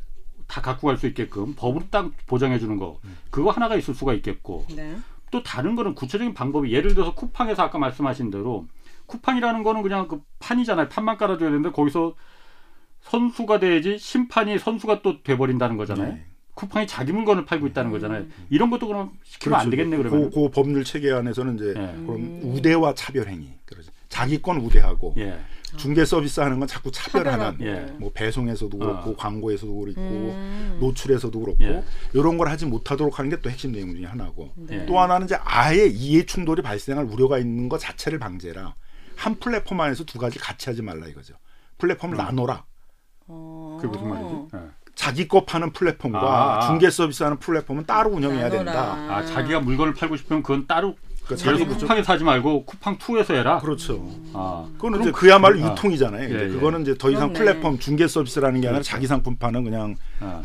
다 갖고 갈 수 있게끔 법으로 딱 보장해 주는 거. 그거 하나가 있을 수가 있겠고. 네. 또 다른 거는 구체적인 방법이, 예를 들어서 쿠팡에서 아까 말씀하신 대로, 쿠팡이라는 거는 그냥 그 판이잖아요. 판만 깔아줘야 되는데 거기서 선수가 돼야지 심판이 선수가 또 돼버린다는 거잖아요. 네. 쿠팡이 자기 물건을 팔고 있다는 거잖아요. 이런 것도 그럼 시키면 그렇죠. 안 되겠네 그러면. 그 법률 체계 안에서는 이제 네. 그럼 우대와 차별 행위. 그렇죠. 자기 건 우대하고 예. 중개 서비스 하는 건 자꾸 차별하는 예. 뭐 배송에서도 그렇고 광고에서도 그렇고 노출에서도 그렇고 예. 이런 걸 하지 못하도록 하는 게 또 핵심 내용 중에 하나고 네. 또 하나는 이제 아예 이해 충돌이 발생할 우려가 있는 것 자체를 방제라. 한 플랫폼 안에서 두 가지 같이 하지 말라 이거죠. 플랫폼을 나눠라. 그게 무슨 말이지? 네. 자기 거 파는 플랫폼과 중개 서비스 하는 플랫폼은 따로 운영해야 나눠라. 된다. 아, 자기가 물건을 팔고 싶으면 그건 따로. 그래서 쿠팡에서 하지 말고 쿠팡 2에서 해라. 그렇죠. 아, 그건 이제 그야말로 유통이잖아요. 예, 예. 그거는 이제 더 이상 그렇네. 플랫폼 중개 서비스라는 게 아니라 자기 상품 파는 그냥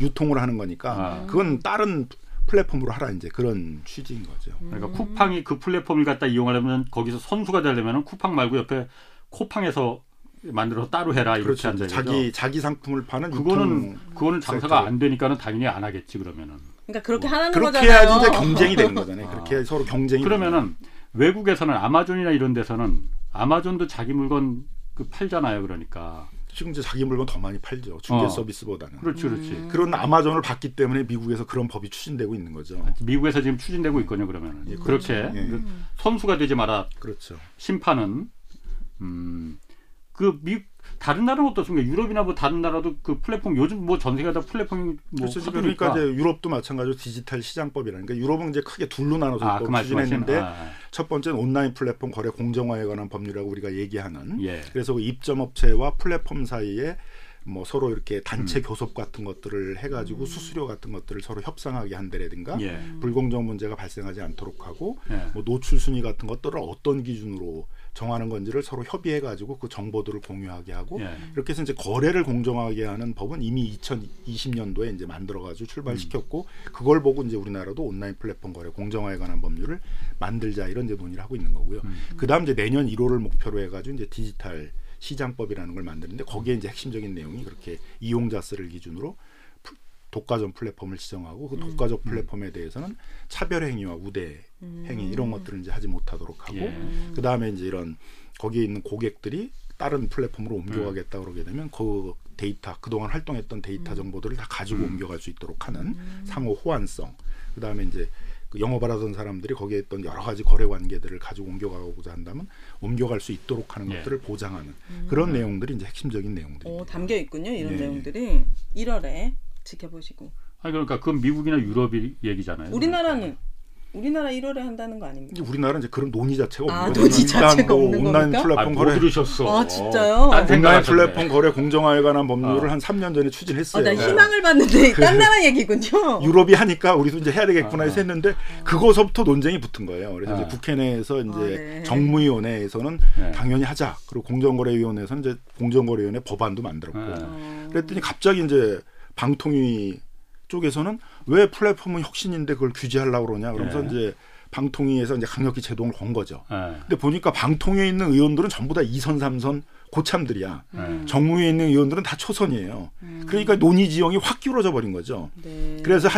유통으로 하는 거니까 그건 다른 플랫폼으로 하라 이제 그런 취지인 거죠. 그러니까 쿠팡이 그 플랫폼을 갖다 이용하려면 거기서 선수가 되려면 쿠팡 말고 옆에 쿠팡에서 만들어서 따로 해라 이렇게 그렇죠. 한다. 자기 상품을 파는 그거는 장사가 안 되니까는 당연히 안 하겠지 그러면은. 그러니까 그렇게 하는 거잖아요. 그렇게 해야지 이제 경쟁이 되는 거잖아요. 그렇게 서로 경쟁이. 그러면은 외국에서는 아마존이나 이런 데서는 아마존도 자기 물건 그 팔잖아요. 그러니까 지금 이제 자기 물건 더 많이 팔죠. 중개 서비스보다는. 그렇지, 그렇지. 그런 아마존을 봤기 때문에 미국에서 그런 법이 추진되고 있는 거죠. 미국에서 지금 추진되고 있거든요. 그러면 예, 그렇죠. 그렇게 예. 선수가 되지 마라. 그렇죠. 심판은 그 미국. 다른 나라는 어떻습니까? 유럽이나 뭐 다른 나라도 그 플랫폼 요즘 뭐 전 세계가 다 플랫폼 뭐 그러니까 이제 유럽도 마찬가지로 디지털 시장법이라는 게 유럽은 이제 크게 둘로 나눠서 추진했는데 첫 번째는 온라인 플랫폼 거래 공정화에 관한 법률이라고 우리가 얘기하는 예. 그래서 그 입점업체와 플랫폼 사이에 뭐 서로 이렇게 단체 교섭 같은 것들을 해가지고 수수료 같은 것들을 서로 협상하게 한다든가 예. 불공정 문제가 발생하지 않도록 하고 예. 뭐 노출 순위 같은 것들을 어떤 기준으로 정하는 건지를 서로 협의해가지고 그 정보들을 공유하게 하고 예. 이렇게 해서 이제 거래를 공정하게 하는 법은 이미 2020년도에 이제 만들어가지고 출발시켰고 그걸 보고 이제 우리나라도 온라인 플랫폼 거래 공정화에 관한 법률을 만들자 이런 이제 논의를 하고 있는 거고요. 그다음 이제 내년 1월을 목표로 해가지고 이제 디지털 시장법이라는 걸 만드는데 거기에 이제 핵심적인 내용이 그렇게 이용자 수를 기준으로 독과점 플랫폼을 지정하고 그 독과점 플랫폼에 대해서는 차별 행위와 우대 행위 이런 것들을 이제 하지 못하도록 하고 예. 그 다음에 이제 이런 거기에 있는 고객들이 다른 플랫폼으로 옮겨가겠다 그러게 되면 그 데이터 그동안 활동했던 데이터 정보들을 다 가지고 옮겨갈 수 있도록 하는 상호 호환성 그 다음에 이제 그 영업을 하던 사람들이 거기에 있던 여러 가지 거래 관계들을 가지고 옮겨가고자 한다면 옮겨갈 수 있도록 하는 예. 것들을 보장하는 그런 내용들이 이제 핵심적인 내용들입니다. 담겨 있군요. 이런 네. 내용들이 1월에 지켜보시고. 아니 그러니까 그건 미국이나 유럽의 얘기잖아요. 우리나라는 우리나라 1월에 한다는 거 아닙니까? 우리나라는 이제 그런 논의 자체가 없는 거예요. 논의 자체가 없는 겁니까? 온라인 플랫폼 거래. 못 들으셨어. 아 진짜요? 온라인 플랫폼 거래 공정화에 관한 법률을 한 3년 전에 추진했어요. 난 희망을 봤는데 딴 나라 얘기군요. 유럽이 하니까 우리도 이제 해야 되겠구나 해서 했는데 그거서부터 논쟁이 붙은 거예요. 그래서 이제 국회 내에서 이제 네. 정무위원회에서는 당연히 하자. 그리고 공정거래위원회에서는 이제 공정거래위원회 법안도 만들었고. 그랬더니 갑자기 이제 방통위 쪽에서는 왜 플랫폼은 혁신인데 그걸 규제하려고 그러냐 그러면서 예. 이제 방통위에서 이제 강력히 제동을 건 거죠. 예. 근데 보니까 방통위에 있는 의원들은 전부 다 2선, 3선 고참들이야. 정무위에 있는 의원들은 다 초선이에요. 그러니까 논의 지형이 확 기울어져 버린 거죠. 네. 그래서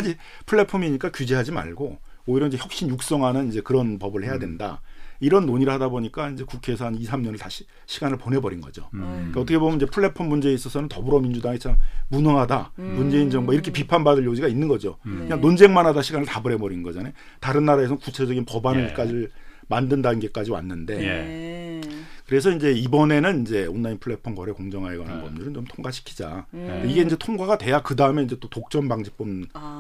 플랫폼이니까 규제하지 말고 오히려 이제 혁신 육성하는 이제 그런 법을 해야 된다. 이런 논의를 하다 보니까 이제 국회에서 한 2, 3년을 다시 시간을 보내버린 거죠. 그러니까 어떻게 보면 이제 플랫폼 문제에 있어서는 더불어민주당이 참 무능하다, 문재인 정부 이렇게 비판받을 요지가 있는 거죠. 그냥 논쟁만 하다 시간을 다 보내버린 거잖아요. 다른 나라에서는 구체적인 법안까지 예. 만든 단계까지 왔는데 예. 그래서 이제 이번에는 이제 온라인 플랫폼 거래 공정화에 관한 법률은 좀 통과시키자. 이게 이제 통과가 돼야 그 다음에 이제 또 독점 방지법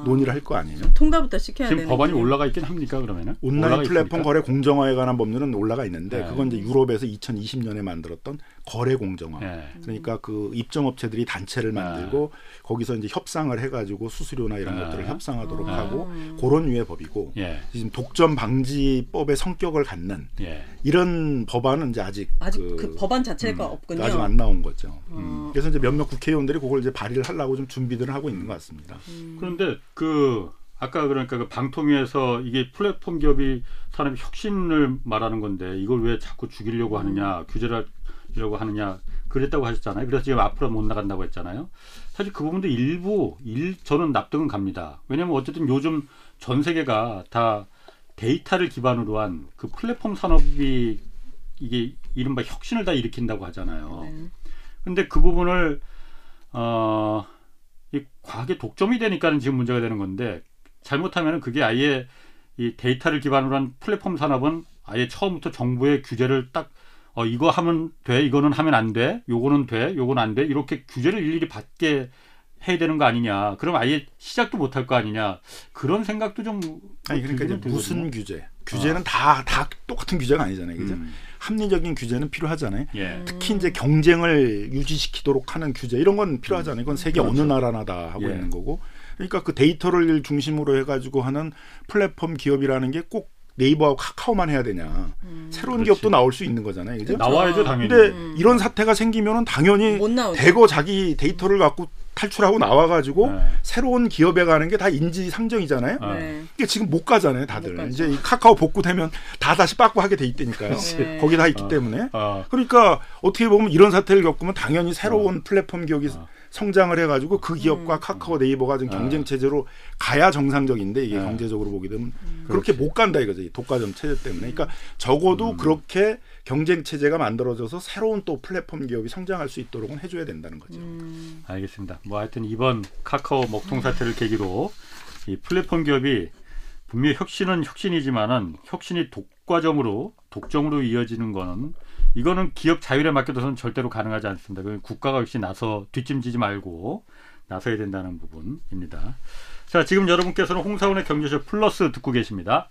논의를 할 거 아니에요. 통과부터 시켜야 되는. 지금 법안이 올라가 있긴 합니까 그러면은? 온라인 플랫폼 있습니까? 거래 공정화에 관한 법률은 올라가 있는데 그건 이제 유럽에서 2020년에 만들었던 거래 공정화. 그러니까 그 입점업체들이 단체를 만들고 거기서 이제 협상을 해가지고 수수료나 이런 것들을 협상하도록 하고 그런 유의 법이고 지금 독점 방지법의 성격을 갖는 이런 법안은 이제 아직 그 법안 자체가 없군요. 아직 안 나온 거죠. 그래서 이제 몇몇 국회의원들이 그걸 이제 발의를 하려고 좀 준비들을 하고 있는 것 같습니다. 그런데 그 아까 그러니까 그 방통위에서 이게 플랫폼 기업이 사람 혁신을 말하는 건데 이걸 왜 자꾸 죽이려고 하느냐 규제를 하려고 하느냐 그랬다고 하셨잖아요. 그래서 지금 앞으로 못 나간다고 했잖아요. 사실 그 부분도 저는 납득은 갑니다. 왜냐하면 어쨌든 요즘 전 세계가 다 데이터를 기반으로 한 그 플랫폼 산업이 이게 이른바 혁신을 다 일으킨다고 하잖아요. 그런데 그 부분을 이 과하게 독점이 되니까는 지금 문제가 되는 건데, 잘못하면 그게 아예 이 데이터를 기반으로 한 플랫폼 산업은 아예 처음부터 정부의 규제를 딱 이거 하면 돼, 이거는 하면 안 돼, 요거는 돼, 요건 안 돼, 이렇게 규제를 일일이 받게 해야 되는 거 아니냐. 그럼 아예 시작도 못할 거 아니냐. 그런 생각도 좀. 아니, 그러니까 이제 들거든요. 무슨 규제? 규제는 다 똑같은 규제가 아니잖아요. 그죠? 합리적인 규제는 필요하잖아요. 예. 특히 이제 경쟁을 유지시키도록 하는 규제 이런 건 필요하잖아요. 이건 세계 그렇죠. 어느 나라나 다 하고 예. 있는 거고. 그러니까 그 데이터를 중심으로 해가지고 하는 플랫폼 기업이라는 게 꼭 네이버하고 카카오만 해야 되냐. 새로운 그렇지. 기업도 나올 수 있는 거잖아요. 그죠? 나와야죠, 당연히. 근데 이런 사태가 생기면은 당연히 대거 자기 데이터를 갖고 탈출하고 나와가지고 네. 새로운 기업에 가는 게 다 인지상정이잖아요. 네. 이게 지금 못 가잖아요, 다들. 못 이제 이 카카오 복구되면 다 다시 빠꾸하게 돼 있다니까요. 네. 거기 다 있기 때문에. 그러니까 어떻게 보면 이런 사태를 겪으면 당연히 새로운 플랫폼 기업이 성장을 해가지고 그 기업과 카카오 네이버가 지금 경쟁 체제로 가야 정상적인데 이게 경제적으로 보게 되면 그렇게 못 간다 이거죠. 독과점 체제 때문에. 그러니까 적어도 그렇게 경쟁 체제가 만들어져서 새로운 또 플랫폼 기업이 성장할 수 있도록은 해줘야 된다는 거죠. 알겠습니다. 뭐 하여튼 이번 카카오 먹통 사태를 계기로 이 플랫폼 기업이 분명히 혁신은 혁신이지만은 혁신이 독과점으로 독점으로 이어지는 거는 이거는 기업 자율에 맡겨둬서는 절대로 가능하지 않습니다. 국가가 역시 나서 뒷짐지지 말고 나서야 된다는 부분입니다. 자, 지금 여러분께서는 홍사훈의 경제쇼 플러스 듣고 계십니다.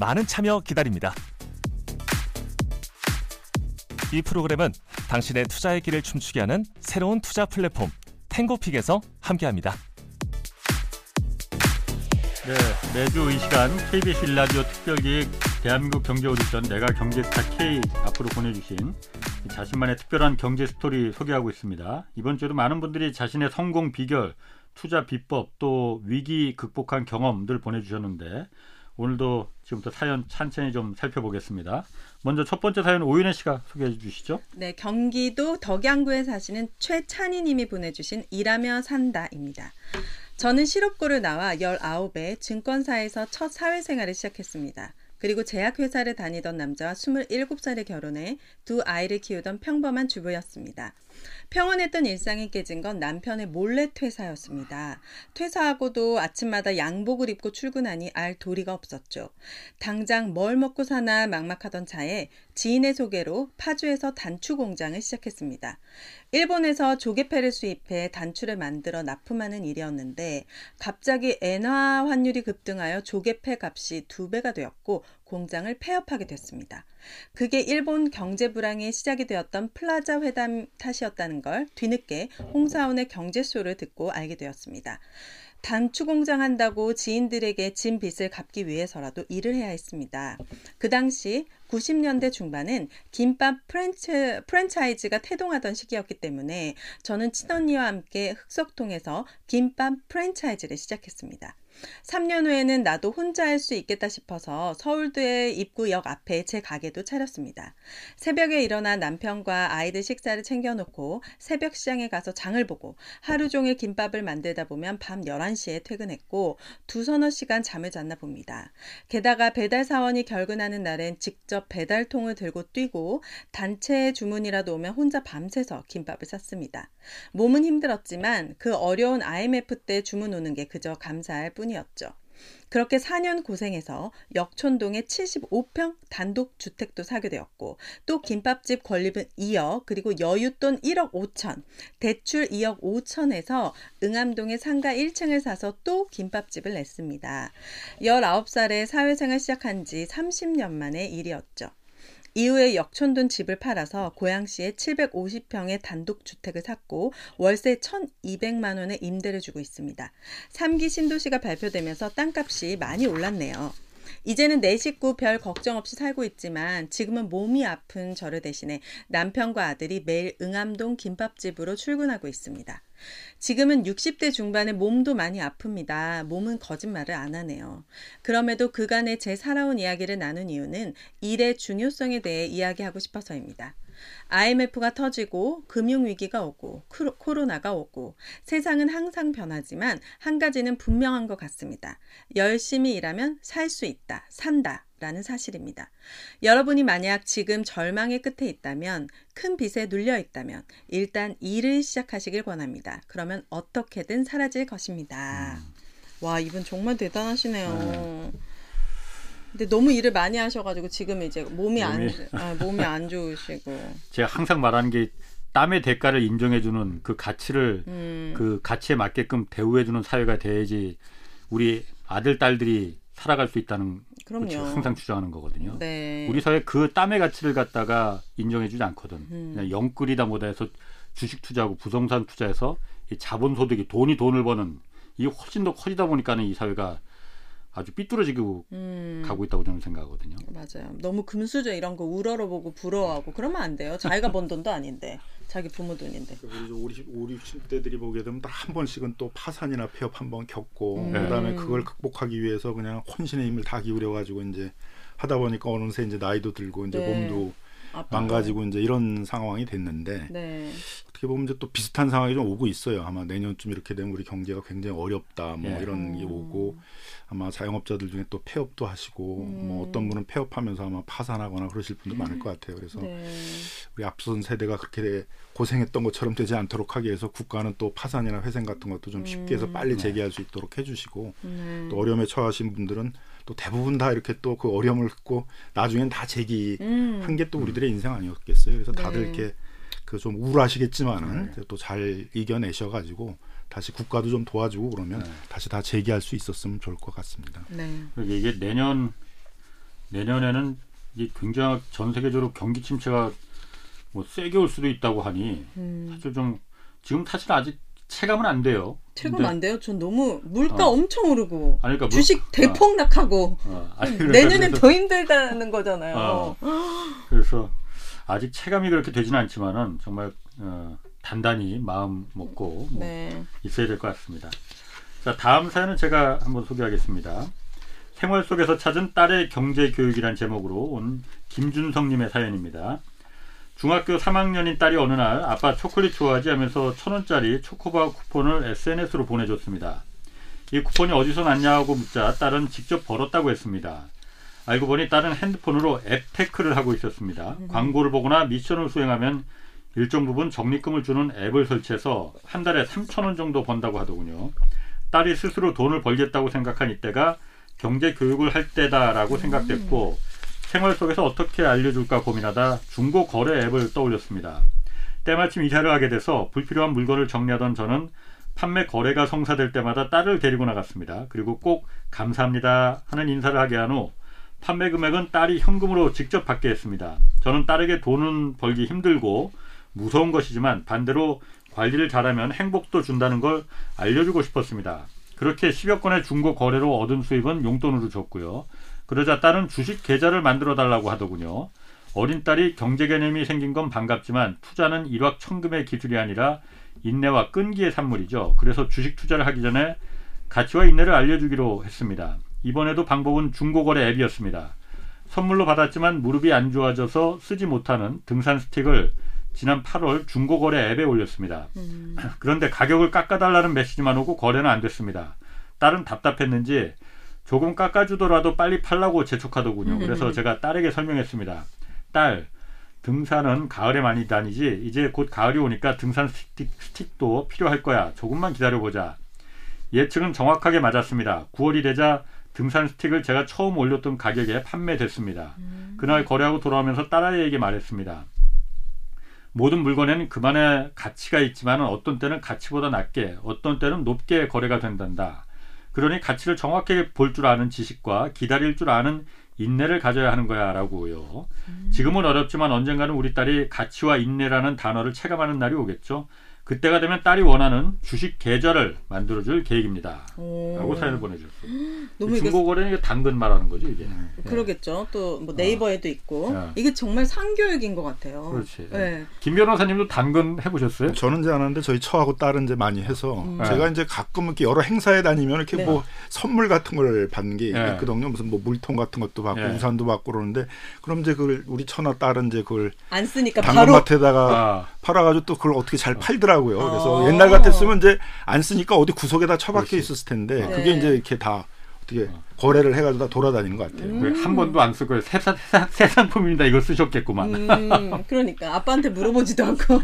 많은 참여 기다립니다. 이 프로그램은 당신의 투자의 길을 춤추게 하는 새로운 투자 플랫폼 탱고픽에서 함께합니다. 네, 매주 이 시간 KBS 1라디오 특별기획 대한민국 경제 오디션 내가 경제스타 K 앞으로 보내주신 자신만의 특별한 경제 스토리 소개하고 있습니다. 이번 주도 많은 분들이 자신의 성공 비결, 투자 비법, 또 위기 극복한 경험들 보내주셨는데 오늘도 지금부터 사연 찬찬히 좀 살펴보겠습니다. 먼저 첫 번째 사연 오윤혜 씨가 소개해 주시죠. 네, 경기도 덕양구에 사시는 최찬희 님이 보내주신 일하며 산다입니다. 저는 실업고를 나와 19에 증권사에서 첫 사회생활을 시작했습니다. 그리고 제약회사를 다니던 남자와 27살에 결혼해 두 아이를 키우던 평범한 주부였습니다. 평온했던 일상이 깨진 건 남편의 몰래 퇴사였습니다. 퇴사하고도 아침마다 양복을 입고 출근하니 알 도리가 없었죠. 당장 뭘 먹고 사나 막막하던 차에 지인의 소개로 파주에서 단추 공장을 시작했습니다. 일본에서 조개패를 수입해 단추를 만들어 납품하는 일이었는데 갑자기 엔화 환율이 급등하여 조개패 값이 2배가 되었고 공장을 폐업하게 됐습니다. 그게 일본 경제 불황이 시작이 되었던 플라자 회담 탓이었다는 걸 뒤늦게 홍사훈의 경제쇼를 듣고 알게 되었습니다. 단추 공장 한다고 지인들에게 진 빚을 갚기 위해서라도 일을 해야 했습니다. 그 당시 90년대 중반은 김밥 프랜차이즈가 태동하던 시기였기 때문에 저는 친언니와 함께 흑석동에서 김밥 프랜차이즈를 시작했습니다. 3년 후에는 나도 혼자 할 수 있겠다 싶어서 서울대 입구역 앞에 제 가게도 차렸습니다. 새벽에 일어나 남편과 아이들 식사를 챙겨놓고 새벽 시장에 가서 장을 보고 하루 종일 김밥을 만들다 보면 밤 11시에 퇴근했고 두서너 시간 잠을 잤나 봅니다. 게다가 배달 사원이 결근하는 날엔 직접 배달통을 들고 뛰고 단체의 주문이라도 오면 혼자 밤새서 김밥을 샀습니다. 몸은 힘들었지만 그 어려운 IMF 때 주문 오는 게 그저 감사할 뿐이었죠. 그렇게 4년 고생해서 역촌동에 75평 단독 주택도 사게 되었고 또 김밥집 건립은 2억 그리고 여윳돈 1억 5천 대출 2억 5천에서 응암동에 상가 1층을 사서 또 김밥집을 냈습니다. 19살에 사회생활 시작한 지 30년 만의 일이었죠. 이후에 역촌동 집을 팔아서 고양시에 750평의 단독주택을 샀고 월세 1,200만 원의 임대를 주고 있습니다. 3기 신도시가 발표되면서 땅값이 많이 올랐네요. 이제는 내 식구 별 걱정 없이 살고 있지만 지금은 몸이 아픈 저를 대신해 남편과 아들이 매일 응암동 김밥집으로 출근하고 있습니다. 지금은 60대 중반에 몸도 많이 아픕니다. 몸은 거짓말을 안 하네요. 그럼에도 그간의 제 살아온 이야기를 나눈 이유는 일의 중요성에 대해 이야기하고 싶어서입니다. IMF가 터지고 금융위기가 오고 코로나가 오고 세상은 항상 변하지만 한 가지는 분명한 것 같습니다. 열심히 일하면 살 수 있다, 산다 라는 사실입니다. 여러분이 만약 지금 절망의 끝에 있다면, 큰 빚에 눌려 있다면 일단 일을 시작하시길 권합니다. 그러면 어떻게든 사라질 것입니다. 와, 이분 정말 대단하시네요. 근데 너무 일을 많이 하셔가지고 지금 이제 몸이 안 좋으시고. 제가 항상 말하는 게 땀의 대가를 인정해주는 그 가치를 그 가치에 맞게끔 대우해주는 사회가 돼야지 우리 아들 딸들이 살아갈 수 있다는 걸 항상 주장하는 거거든요. 네. 우리 사회 그 땀의 가치를 갖다가 인정해주지 않거든. 그냥 영끌이다 뭐다 해서 주식 투자하고 부동산 투자해서 이 자본 소득이 돈을 버는 이게 훨씬 더 커지다 보니까는 이 사회가 아주 삐뚤어지고 가고 있다고 저는 생각하거든요. 맞아요. 너무 금수저 이런 거 우러러보고 부러워하고 그러면 안 돼요. 자기가 번 돈도 아닌데, 자기 부모 돈인데. 그러니까 우리 50대들이 보게 되면 다 한 번씩은 또 파산이나 폐업 한 번 겪고 그다음에 그걸 극복하기 위해서 그냥 혼신의 힘을 다 기울여가지고 이제 하다 보니까 어느새 이제 나이도 들고 이제 네. 몸도 아빠가. 망가지고 이제 이런 상황이 됐는데 네. 어떻게 보면 이제 또 비슷한 상황이 좀 오고 있어요. 아마 내년쯤 이렇게 되면 우리 경제가 굉장히 어렵다 뭐 예. 이런 게 오고 아마 자영업자들 중에 또 폐업도 하시고 뭐 어떤 분은 폐업하면서 아마 파산하거나 그러실 분도 많을 것 같아요. 그래서 네. 우리 앞선 세대가 그렇게 고생했던 것처럼 되지 않도록 하기 위해서 국가는 또 파산이나 회생 같은 것도 좀 쉽게 해서 빨리 재개할 수 있도록 해주시고 또 어려움에 처하신 분들은 또 대부분 다 이렇게 또 그 어려움을 겪고 나중엔 다 재기한 게 또 우리들의 인생 아니었겠어요. 그래서 다들 네. 이렇게 그 좀 우울하시겠지만은 또 잘 이겨내셔가지고 다시 국가도 좀 도와주고 그러면 네. 다시 다 재기할 수 있었으면 좋을 것 같습니다. 네. 이게 내년에는 이게 굉장히 전 세계적으로 경기 침체가 뭐 세게 올 수도 있다고 하니 사실 좀 지금 사실 아직 체감은 안 돼요. 체감 안 돼요? 전 너무 물가 엄청 오르고 그러니까 주식 대폭락하고 그러니까 내년엔 더 힘들다는 거잖아요. 그래서 아직 체감이 그렇게 되진 않지만은 정말 단단히 마음 먹고 네. 뭐 있어야 될 것 같습니다. 자, 다음 사연은 제가 한번 소개하겠습니다. 생활 속에서 찾은 딸의 경제 교육이란 제목으로 온 김준성님의 사연입니다. 중학교 3학년인 딸이 어느 날 아빠 초콜릿 좋아하지 하면서 1,000원짜리 초코바 쿠폰을 SNS로 보내줬습니다. 이 쿠폰이 어디서 났냐고 묻자 딸은 직접 벌었다고 했습니다. 알고 보니 딸은 핸드폰으로 앱 테크를 하고 있었습니다. 광고를 보거나 미션을 수행하면 일정 부분 적립금을 주는 앱을 설치해서 한 달에 3,000원 정도 번다고 하더군요. 딸이 스스로 돈을 벌겠다고 생각한 이때가 경제 교육을 할 때다라고 생각됐고 생활 속에서 어떻게 알려줄까 고민하다 중고 거래 앱을 떠올렸습니다. 때마침 이사를 하게 돼서 불필요한 물건을 정리하던 저는 판매 거래가 성사될 때마다 딸을 데리고 나갔습니다. 그리고 꼭 감사합니다 하는 인사를 하게 한 후 판매 금액은 딸이 현금으로 직접 받게 했습니다. 저는 딸에게 돈은 벌기 힘들고 무서운 것이지만 반대로 관리를 잘하면 행복도 준다는 걸 알려주고 싶었습니다. 그렇게 10여 건의 중고 거래로 얻은 수입은 용돈으로 줬고요. 그러자 딸은 주식 계좌를 만들어 달라고 하더군요. 어린 딸이 경제 개념이 생긴 건 반갑지만 투자는 일확천금의 기술이 아니라 인내와 끈기의 산물이죠. 그래서 주식 투자를 하기 전에 가치와 인내를 알려주기로 했습니다. 이번에도 방법은 중고거래 앱이었습니다. 선물로 받았지만 무릎이 안 좋아져서 쓰지 못하는 등산 스틱을 지난 8월 중고거래 앱에 올렸습니다. 그런데 가격을 깎아달라는 메시지만 오고 거래는 안 됐습니다. 딸은 답답했는지 조금 깎아주더라도 빨리 팔라고 재촉하더군요. 그래서 제가 딸에게 설명했습니다. 딸, 등산은 가을에 많이 다니지. 이제 곧 가을이 오니까 등산 스틱도 필요할 거야. 조금만 기다려보자. 예측은 정확하게 맞았습니다. 9월이 되자 등산 스틱을 제가 처음 올렸던 가격에 판매됐습니다. 그날 거래하고 돌아오면서 딸아이에게 말했습니다. 모든 물건에는 그만의 가치가 있지만 어떤 때는 가치보다 낮게, 어떤 때는 높게 거래가 된단다. 그러니 가치를 정확히 볼 줄 아는 지식과 기다릴 줄 아는 인내를 가져야 하는 거야 라고요. 지금은 어렵지만 언젠가는 우리 딸이 가치와 인내라는 단어를 체감하는 날이 오겠죠. 그때가 되면 딸이 원하는 주식 계좌를 만들어줄 계획입니다. 오. 라고 사연을 보내주셨어요. 중고거래는 이게 당근 말하는 거죠, 이게. 그러겠죠. 또 뭐 네이버에도 있고. 이게 정말 상교육인 것 같아요. 그렇지. 네. 김 변호사님도 당근 해보셨어요? 저는 이제 안 하는데 저희 처하고 딸은 이제 많이 해서 제가 이제 가끔 이렇게 여러 행사에 다니면 이렇게 뭐 선물 같은 걸 받는 게 있거든요. 무슨 뭐 물통 같은 것도 받고 우산도 받고 그러는데 그럼 이제 그걸 우리 처나 딸은 이제 그걸 안 쓰니까 당근마트에다가 팔아가지고 또 그걸 어떻게 잘 팔더라고요. 그래서 옛날 같았으면 이제 안 쓰니까 어디 구석에다 처박혀 있었을 텐데 그게 이제 이렇게 다 어떻게 거래를 해가지고 다 돌아다니는 것 같아요. 한 번도 안 쓸 거예요. 새 상품입니다. 이거 쓰셨겠구만. 그러니까 아빠한테 물어보지도 않고.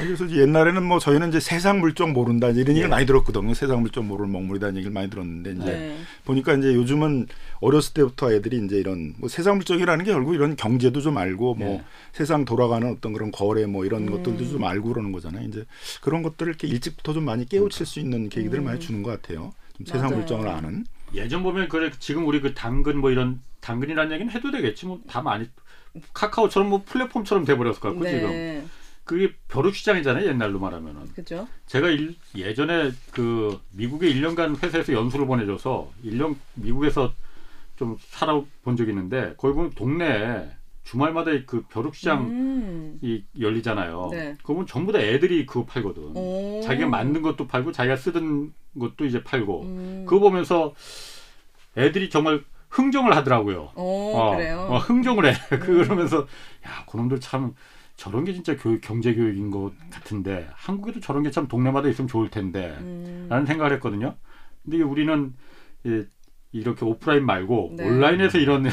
그래서 옛날에는 뭐 저희는 이제 세상 물정 모른다 이런 얘기를 많이 들었거든요. 세상 물정 모를 먹물이다 얘기를 많이 들었는데 이제 보니까 이제 요즘은 어렸을 때부터 애들이 이제 이런 뭐 세상 물정이라는 게 결국 이런 경제도 좀 알고 뭐 세상 돌아가는 어떤 그런 거래 뭐 이런 것들도 좀 알고 그러는 거잖아요. 이제 그런 것들을 이렇게 일찍부터 좀 많이 깨우칠 수 있는 계기들을 많이 주는 것 같아요. 좀 세상 물정을 아는. 예전 보면 그래 지금 우리 그 당근 뭐 이런 당근이라는 얘기는 해도 되겠지 뭐 다 많이 카카오처럼 뭐 플랫폼처럼 돼버렸을 것 같고 지금 그게 벼룩시장이잖아요 옛날로 말하면은. 그죠. 제가 예전에 그 미국에 1년간 회사에서 연수를 보내줘서 1년 미국에서 좀 살아본 적이 있는데 거기 보면 동네에 주말마다 그 벼룩시장이 열리잖아요. 그거 보면 전부 다 애들이 그거 팔거든. 오. 자기가 만든 것도 팔고 자기가 쓰던 것도 이제 팔고 그거 보면서 애들이 정말 흥정을 하더라고요. 오, 그래요? 흥정을 해. 그러면서 야, 그놈들 참 저런 게 진짜 교육, 경제 교육인 것 같은데 한국에도 저런 게 참 동네마다 있으면 좋을 텐데 라는 생각을 했거든요. 근데 우리는 이렇게 오프라인 말고 온라인에서 이런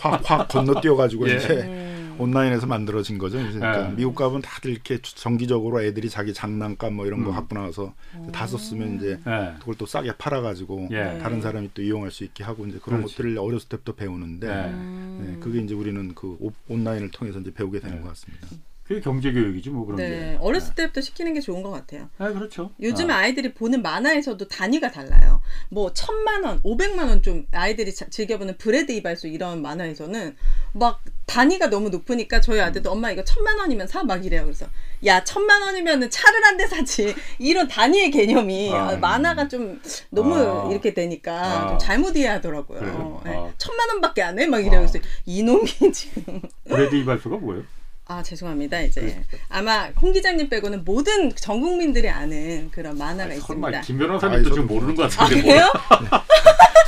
확 건너뛰어가지고 이제 온라인에서 만들어진 거죠. 그러니까 미국 가면 다들 이렇게 정기적으로 애들이 자기 장난감 뭐 이런 거 갖고 나와서 다 썼으면 이제 그걸 또 싸게 팔아가지고 다른 사람이 또 이용할 수 있게 하고 이제 그런 것들을 어렸을 때부터 배우는데 그게 이제 우리는 그 온라인을 통해서 이제 배우게 되는 것 같습니다. 그게 경제교육이지 뭐 그런 게. 어렸을 때부터 시키는 게 좋은 것 같아요. 그렇죠. 요즘 아이들이 보는 만화에서도 단위가 달라요. 뭐 1,000만 원, 500만 원 좀 아이들이 즐겨보는 브래드 이발소 이런 만화에서는 막 단위가 너무 높으니까 저희 아들도 엄마 이거 1,000만 원이면 사? 막 이래요. 그래서 야 1,000만 원이면 차를 한 대 사지. 이런 단위의 개념이 만화가 좀 너무 이렇게 되니까 좀 잘못 이해하더라고요. 1,000만 원밖에 안 해? 막 이래요. 그래서 이놈이 지금. 브래드 이발소가 뭐예요? 아 죄송합니다. 이제 아마 홍 기자님 빼고는 모든 전 국민들이 아는 그런 만화가 있습니다. 김 변호사님도 지금 모르는 것 같은데. 아, 그래요?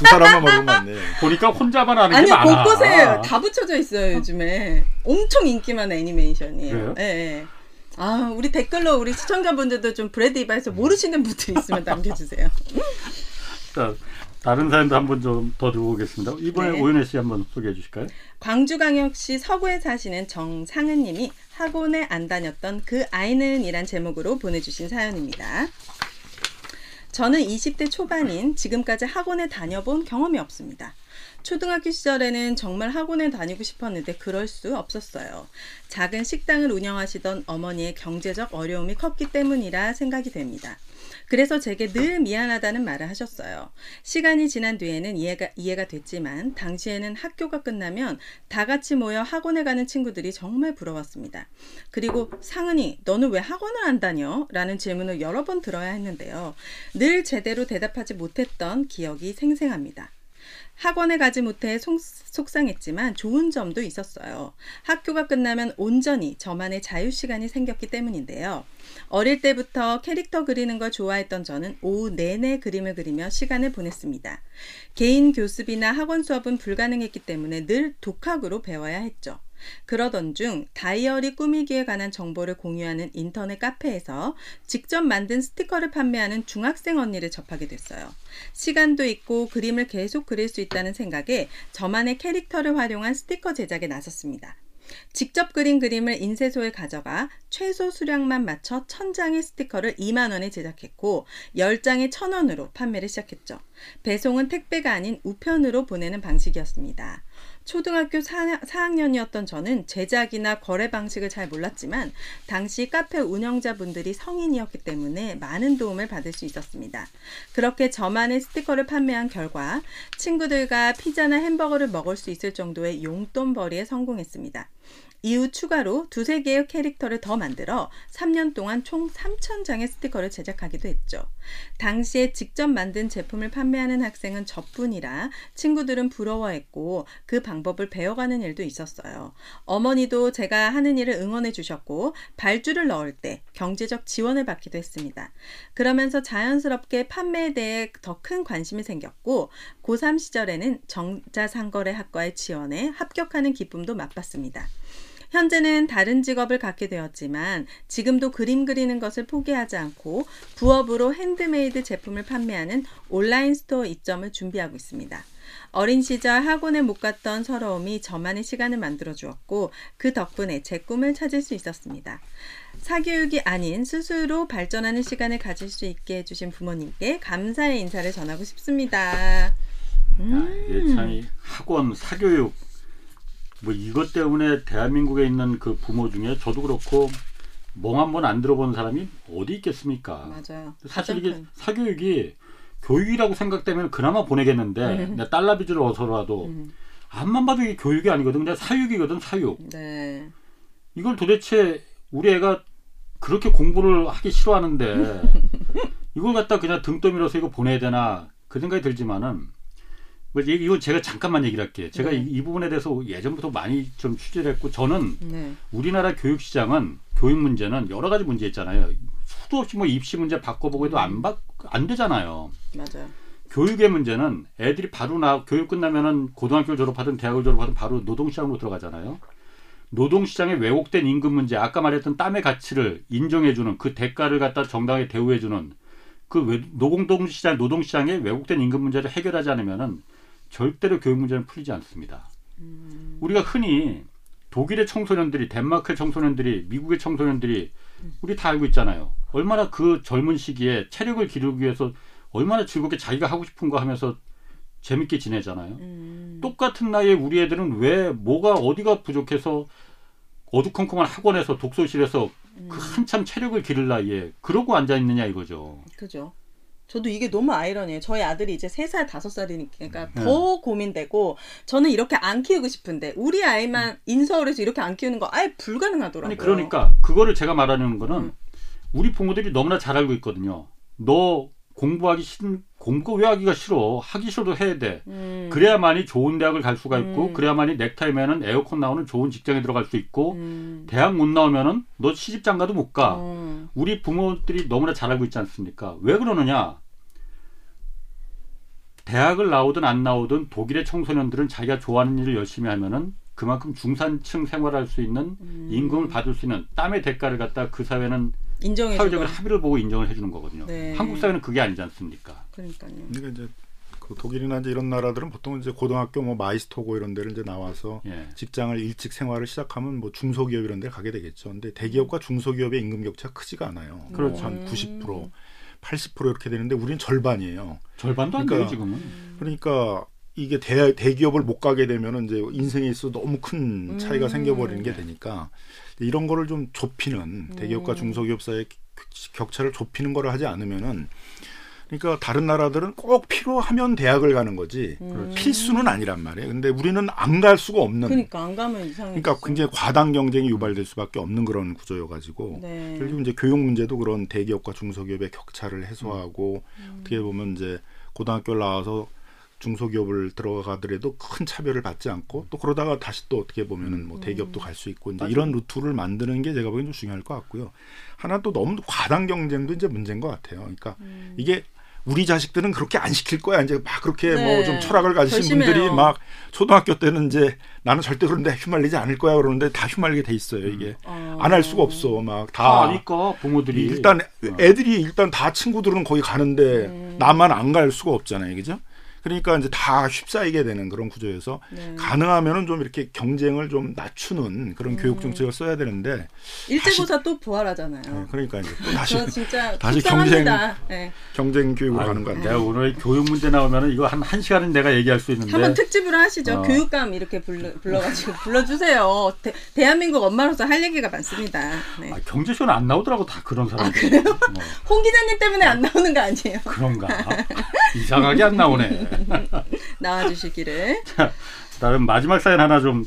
두 사람만 모르는 것 같네. 보니까 혼자만 아는 게 많아. 아니 곳곳에 다 붙여져 있어요 요즘에. 엄청 인기 많은 애니메이션이에요. 그래요? 네. 아 우리 댓글로 우리 시청자분들도 좀 브래드 이발소 모르시는 분들 있으면 남겨주세요. 자. 다른 사연도 한번 좀 더 들고 오겠습니다. 이번에 오윤혜 씨 한번 소개해 주실까요? 광주광역시 서구에 사시는 정상은 님이 학원에 안 다녔던 그 아이는 이란 제목으로 보내주신 사연입니다. 저는 20대 초반인 지금까지 학원에 다녀본 경험이 없습니다. 초등학교 시절에는 정말 학원에 다니고 싶었는데 그럴 수 없었어요. 작은 식당을 운영하시던 어머니의 경제적 어려움이 컸기 때문이라 생각이 됩니다. 그래서 제게 늘 미안하다는 말을 하셨어요. 시간이 지난 뒤에는 이해가 됐지만 당시에는 학교가 끝나면 다 같이 모여 학원에 가는 친구들이 정말 부러웠습니다. 그리고 상은이 너는 왜 학원을 안 다녀? 라는 질문을 여러 번 들어야 했는데요. 늘 제대로 대답하지 못했던 기억이 생생합니다. 학원에 가지 못해 속상했지만 좋은 점도 있었어요. 학교가 끝나면 온전히 저만의 자유시간이 생겼기 때문인데요. 어릴 때부터 캐릭터 그리는 걸 좋아했던 저는 오후 내내 그림을 그리며 시간을 보냈습니다. 개인 교습이나 학원 수업은 불가능했기 때문에 늘 독학으로 배워야 했죠. 그러던 중 다이어리 꾸미기에 관한 정보를 공유하는 인터넷 카페에서 직접 만든 스티커를 판매하는 중학생 언니를 접하게 됐어요. 시간도 있고 그림을 계속 그릴 수 있다는 생각에 저만의 캐릭터를 활용한 스티커 제작에 나섰습니다. 직접 그린 그림을 인쇄소에 가져가 최소 수량만 맞춰 1,000장의 스티커를 20,000원에 제작했고 10장에 1,000원으로 판매를 시작했죠. 배송은 택배가 아닌 우편으로 보내는 방식이었습니다. 초등학교 4학년이었던 저는 제작이나 거래 방식을 잘 몰랐지만 당시 카페 운영자분들이 성인이었기 때문에 많은 도움을 받을 수 있었습니다. 그렇게 저만의 스티커를 판매한 결과 친구들과 피자나 햄버거를 먹을 수 있을 정도의 용돈벌이에 성공했습니다. 이후 추가로 2~3개의 캐릭터를 더 만들어 3년 동안 총 3,000장의 스티커를 제작하기도 했죠. 당시에 직접 만든 제품을 판매하는 학생은 저뿐이라 친구들은 부러워했고 그 방법을 배워가는 일도 있었어요. 어머니도 제가 하는 일을 응원해 주셨고 발주를 넣을 때 경제적 지원을 받기도 했습니다. 그러면서 자연스럽게 판매에 대해 더 큰 관심이 생겼고 고3 시절에는 정자상거래학과의 지원에 합격하는 기쁨도 맛봤습니다. 현재는 다른 직업을 갖게 되었지만 지금도 그림 그리는 것을 포기하지 않고 부업으로 핸드메이드 제품을 판매하는 온라인 스토어 입점을 준비하고 있습니다. 어린 시절 학원에 못 갔던 서러움이 저만의 시간을 만들어 주었고 그 덕분에 제 꿈을 찾을 수 있었습니다. 사교육이 아닌 스스로 발전하는 시간을 가질 수 있게 해주신 부모님께 감사의 인사를 전하고 싶습니다. 이게 참 학원, 사교육 뭐 이것 때문에 대한민국에 있는 그 부모 중에 저도 그렇고 멍 한 번 안 들어본 사람이 어디 있겠습니까? 맞아요. 사실 이게 사교육이 교육이라고 생각되면 그나마 보내겠는데 내 딸라비를 얻어서라도 암만 봐도 이게 교육이 아니거든. 그냥 사육이거든. 사육. 네. 이걸 도대체 우리 애가 그렇게 공부를 하기 싫어하는데 이걸 갖다 그냥 등 떠밀어서 이거 보내야 되나 그 생각이 들지만은 이건 제가 잠깐만 얘기를 할게요. 제가 네. 이 부분에 대해서 예전부터 많이 좀 취재를 했고 저는 네. 우리나라 교육시장은 교육 문제는 여러 가지 문제 있잖아요. 수도 없이 뭐 입시 문제 바꿔보고 해도 안 되잖아요. 맞아요. 교육의 문제는 애들이 바로 교육 끝나면은 고등학교를 졸업하든 대학을 졸업하든 바로 노동시장으로 들어가잖아요. 노동시장에 왜곡된 임금 문제, 아까 말했던 땀의 가치를 인정해주는 그 대가를 갖다 정당하게 대우해주는 그 노동시장의 왜곡된 임금 문제를 해결하지 않으면은 절대로 교육 문제는 풀리지 않습니다. 우리가 흔히 독일의 청소년들이, 덴마크의 청소년들이, 미국의 청소년들이 우리 다 알고 있잖아요. 얼마나 그 젊은 시기에 체력을 기르기 위해서 얼마나 즐겁게 자기가 하고 싶은 거 하면서 재밌게 지내잖아요. 똑같은 나이에 우리 애들은 왜 어디가 부족해서 어두컴컴한 학원에서 독서실에서 그 한참 체력을 기를 나이에 그러고 앉아있느냐 이거죠. 그죠. 저도 이게 너무 아이러니해요. 저희 아들이 이제 3살, 5살이니까 더 고민되고 저는 이렇게 안 키우고 싶은데 우리 아이만 인서울에서 이렇게 안 키우는 거 아예 불가능하더라고요. 아니 그러니까 그거를 제가 말하는 거는 우리 부모들이 너무나 잘 알고 있거든요. 너 공부 왜 하기가 싫어? 하기 싫어도 해야 돼. 그래야만이 좋은 대학을 갈 수가 있고 그래야만이 넥타이 매는 에어컨 나오는 좋은 직장에 들어갈 수 있고 대학 못 나오면은 너 시집장 가도 못 가. 우리 부모들이 너무나 잘 알고 있지 않습니까? 왜 그러느냐? 대학을 나오든 안 나오든 독일의 청소년들은 자기가 좋아하는 일을 열심히 하면은 그만큼 중산층 생활할 수 있는 임금을 받을 수 있는 땀의 대가를 갖다 그 사회는 사회적인 합의를 보고 인정을 해주는 거거든요. 네. 한국 사회는 그게 아니지 않습니까? 그러니까요. 그러니까 이제 그 독일이나 이제 이런 나라들은 보통 이제 고등학교 뭐 마이스토고 이런 데를 이제 나와서 예. 직장을 일찍 생활을 시작하면 뭐 중소기업 이런 데 가게 되겠죠. 근데 대기업과 중소기업의 임금 격차가 크지가 않아요. 그렇죠. 한 90%, 80% 이렇게 되는데 우리는 절반이에요. 절반도 안 돼요 지금은. 그러니까 이게 대기업을 못 가게 되면 이제 인생에 있어서 너무 큰 차이가 생겨버리는 게 되니까 이런 거를 좀 좁히는 대기업과 중소기업 사이의 격차를 좁히는 거를 하지 않으면은 그러니까 다른 나라들은 꼭 필요하면 대학을 가는 거지 필수는 아니란 말이에요. 근데 우리는 안 갈 수가 없는. 그러니까 안 가면 이상해. 그러니까 굉장히 과당 경쟁이 유발될 수밖에 없는 그런 구조여가지고 네. 그리고 이제 교육 문제도 그런 대기업과 중소기업의 격차를 해소하고 어떻게 보면 이제 고등학교 나와서 중소기업을 들어가더라도 큰 차별을 받지 않고 또 그러다가 다시 또 어떻게 보면은 뭐 대기업도 갈 수 있고 이제 이런 루트를 만드는 게 제가 보기엔 좀 중요할 것 같고요. 하나 또 너무 과당 경쟁도 이제 문제인 것 같아요. 그러니까 이게 우리 자식들은 그렇게 안 시킬 거야. 이제 막 그렇게 네. 뭐 좀 철학을 가지신 결심해요. 분들이 막 초등학교 때는 이제 나는 절대 그런데 휘말리지 않을 거야 그러는데 다 휘말리게 돼 있어요. 이게 안 할 수가 없어. 막 다 아니까 부모들이 일단 애들이 일단 다 친구들은 거기 가는데 나만 안 갈 수가 없잖아요. 그죠? 그러니까 이제 다 휩싸이게 되는 그런 구조에서 네. 가능하면은 좀 이렇게 경쟁을 좀 낮추는 그런 교육 정책을 써야 되는데 일제고사 또 부활하잖아요. 네, 그러니까 이제 다시 경쟁 교육을 하는 건데. 내가 오늘 교육 문제 나오면은 이거 한 1시간은 내가 얘기할 수 있는데 한번 특집으로 하시죠. 교육감 이렇게 불러가지고 불러주세요. 대한민국 엄마로서 할 얘기가 많습니다. 네. 아, 경제쇼는 안 나오더라고 다 그런 사람들. 아, 그래요? 홍 기자님 때문에 안 나오는 거 아니에요? 그런가? 이상하게 안 나오네. 나와주시기를. 자, 다음 마지막 사연 하나 좀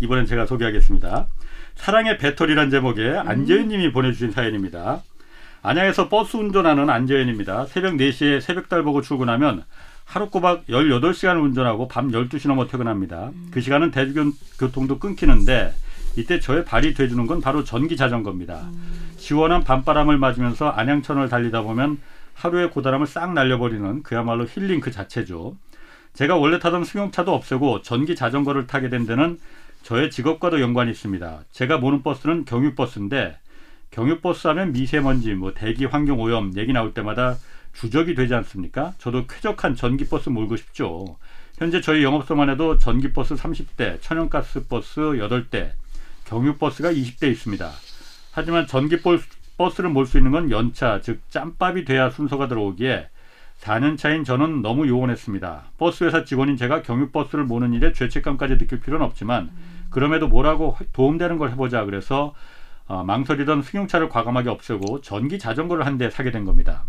이번엔 제가 소개하겠습니다. 사랑의 배터리란 제목의 안재현 님이 보내주신 사연입니다. 안양에서 버스 운전하는 안재현입니다. 새벽 4시에 새벽달 보고 출근하면 하루 꼬박 18시간을 운전하고 밤 12시 넘어 퇴근합니다. 그 시간은 대중교통도 끊기는데 이때 저의 발이 돼주는 건 바로 전기 자전거입니다. 시원한 밤바람을 맞으면서 안양천을 달리다 보면 하루의 고단함을 싹 날려버리는 그야말로 힐링 그 자체죠. 제가 원래 타던 승용차도 없애고 전기 자전거를 타게 된 데는 저의 직업과도 연관이 있습니다. 제가 모는 버스는 경유버스인데 경유버스 하면 미세먼지, 대기 환경 오염 얘기 나올 때마다 주적이 되지 않습니까? 저도 쾌적한 전기버스 몰고 싶죠. 현재 저희 영업소만 해도 전기버스 30대, 천연가스버스 8대, 경유버스가 20대 있습니다. 하지만 전기버스를 몰 수 있는 건 연차, 즉 짬밥이 돼야 순서가 들어오기에 4년 차인 저는 너무 요원했습니다. 버스회사 직원인 제가 경유버스를 모는 일에 죄책감까지 느낄 필요는 없지만 그럼에도 뭐라고 도움되는 걸 해보자 그래서 망설이던 승용차를 과감하게 없애고 전기 자전거를 한 대 사게 된 겁니다.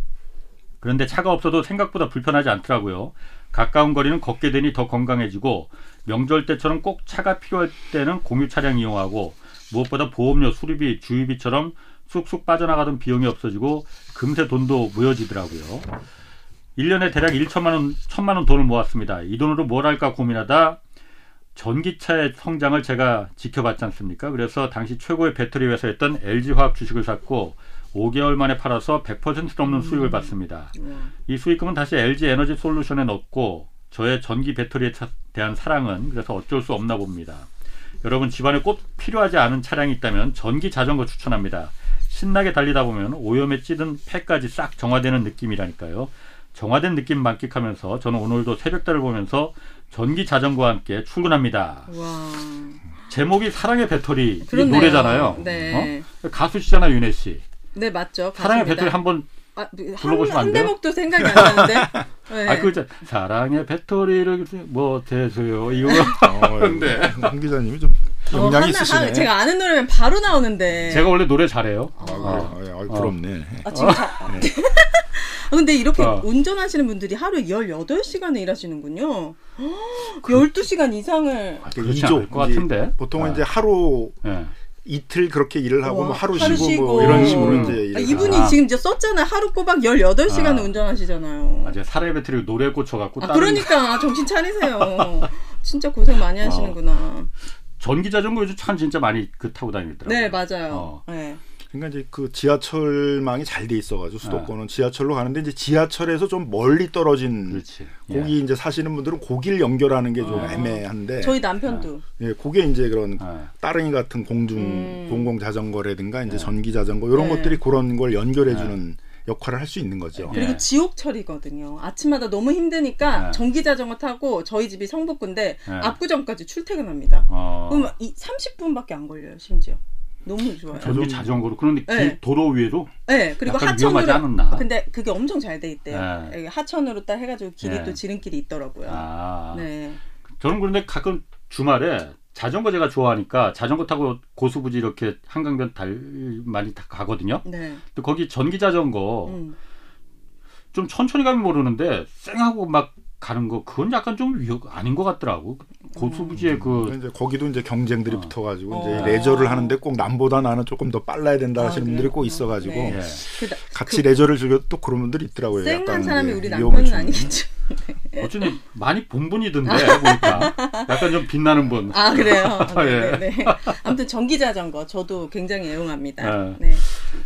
그런데 차가 없어도 생각보다 불편하지 않더라고요. 가까운 거리는 걷게 되니 더 건강해지고 명절 때처럼 꼭 차가 필요할 때는 공유 차량 이용하고 무엇보다 보험료, 수리비, 주유비처럼 쑥쑥 빠져나가던 비용이 없어지고 금세 돈도 무여지더라고요. 1년에 대략 1,000만 원 돈을 모았습니다. 이 돈으로 뭘 할까 고민하다 전기차의 성장을 제가 지켜봤지 않습니까? 그래서 당시 최고의 배터리 회사였던 LG화학 주식을 샀고 5개월 만에 팔아서 100% 넘는 수익을 받습니다. 이 수익금은 다시 LG에너지솔루션에 넣고 저의 전기 배터리에 대한 사랑은 그래서 어쩔 수 없나 봅니다. 여러분 집안에 꼭 필요하지 않은 차량이 있다면 전기 자전거 추천합니다. 신나게 달리다 보면 오염에 찌든 폐까지 싹 정화되는 느낌이라니까요. 정화된 느낌 만끽하면서 저는 오늘도 새벽달을 보면서 전기 자전거와 함께 출근합니다. 와. 제목이 사랑의 배터리 이 노래잖아요. 네. 가수시잖아요, 윤혜 씨. 네, 맞죠. 사랑의 가십니다. 배터리 한번 불러보시면 안 돼요? 한 대목도 생각이 안 나는데. 네. 아, 그 사랑의 배터리를 대세요. 이거. 근데 홍 기자님이 좀 영향이 있으시네. 제가 아는 노래면 바로 나오는데. 제가 원래 노래 잘해요. 부럽네. 아, 지금 근데 이렇게 운전하시는 분들이 하루에 18시간을 일하시는군요. 12시간 이상을. 그렇지 않을 것 같은데. 보통은 이제 하루. 네. 이틀 그렇게 일을 하고 하루 쉬고 이런 식으로 이제 이분이 지금 이제 썼잖아요. 하루 꼬박 18시간을 운전하시잖아요. 아, 사례 배터리 노래 꽂혀갖고 그러니까 정신 차리세요. 진짜 고생 많이 하시는구나. 전기 자전거 요즘 참 진짜 많이 타고 다니더라고요. 네, 맞아요. 네. 그러니까 이제 그 지하철망이 잘 돼 있어가지고 수도권은 지하철로 가는데 이제 지하철에서 좀 멀리 떨어진 거기 이제 사시는 분들은 거길 연결하는 게 좀 애매한데 저희 남편도 그게 이제 그런 따릉이 같은 공공 자전거라든가 이제 전기 자전거 이런 것들이 그런 걸 연결해주는 역할을 할 수 있는 거죠. 그리고 지옥철이거든요. 아침마다 너무 힘드니까 전기 자전거 타고 저희 집이 성북구인데 압구정까지 출퇴근합니다. 그럼 30분밖에 안 걸려요, 심지어. 너무 좋아요. 전기 자전거로. 그런데 도로 위로? 네. 그리고 하천으로. 근데 그게 엄청 잘 돼 있대요. 네. 하천으로 딱 해가지고 길이 또 지름길이 있더라고요. 네. 저는 그런데 가끔 주말에 자전거 제가 좋아하니까 자전거 타고 고수부지 이렇게 한강변 많이 가거든요. 네. 근데 거기 전기 자전거 좀 천천히 가면 모르는데 쌩하고 막 가는 거 그건 약간 좀 아닌 것 같더라고. 고수부지에 이제 거기도 이제 경쟁들이 붙어가지고 이제 레저를 하는데 꼭 남보다 나는 조금 더 빨라야 된다 하시는 분들이 꼭 있어가지고 같이 레저를 즐겨도 또 그런 분들이 있더라고요. 쌩한 사람이 우리 남편은 아니겠죠. 어쩐지 많이 본 분이던데 보니까 약간 좀 빛나는 분. 아, 그래요. 네. 아무튼 전기 자전거 저도 굉장히 애용합니다. 네.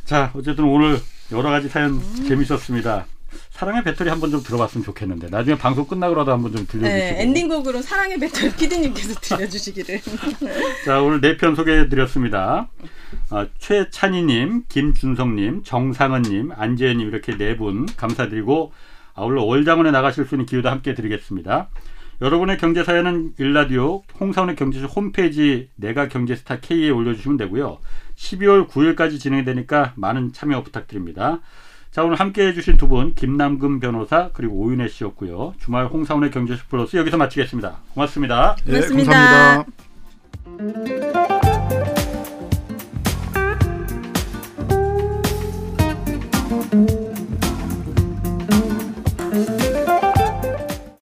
자, 어쨌든 오늘 여러 가지 사연 재밌었습니다. 사랑의 배터리 한번 좀 들어봤으면 좋겠는데 나중에 방송 끝나고라도 한번 좀 들려주시고 엔딩곡으로 사랑의 배터리 피디님께서 들려주시기를. 자, 오늘 4편 소개해드렸습니다. 최찬희님, 김준성님, 정상은님, 안재현님 이렇게 4분 감사드리고 아울러 월장원에 나가실 수 있는 기회도 함께 드리겠습니다. 여러분의 경제사연은 일라디오 홍사훈의 경제쇼 홈페이지 내가 경제스타 K에 올려주시면 되고요. 12월 9일까지 진행이 되니까 많은 참여 부탁드립니다. 자, 오늘 함께해 주신 두 분 김남근 변호사 그리고 오윤혜 씨였고요. 주말 홍사훈의 경제쇼 플러스 여기서 마치겠습니다. 고맙습니다. 네, 고맙습니다. 감사합니다.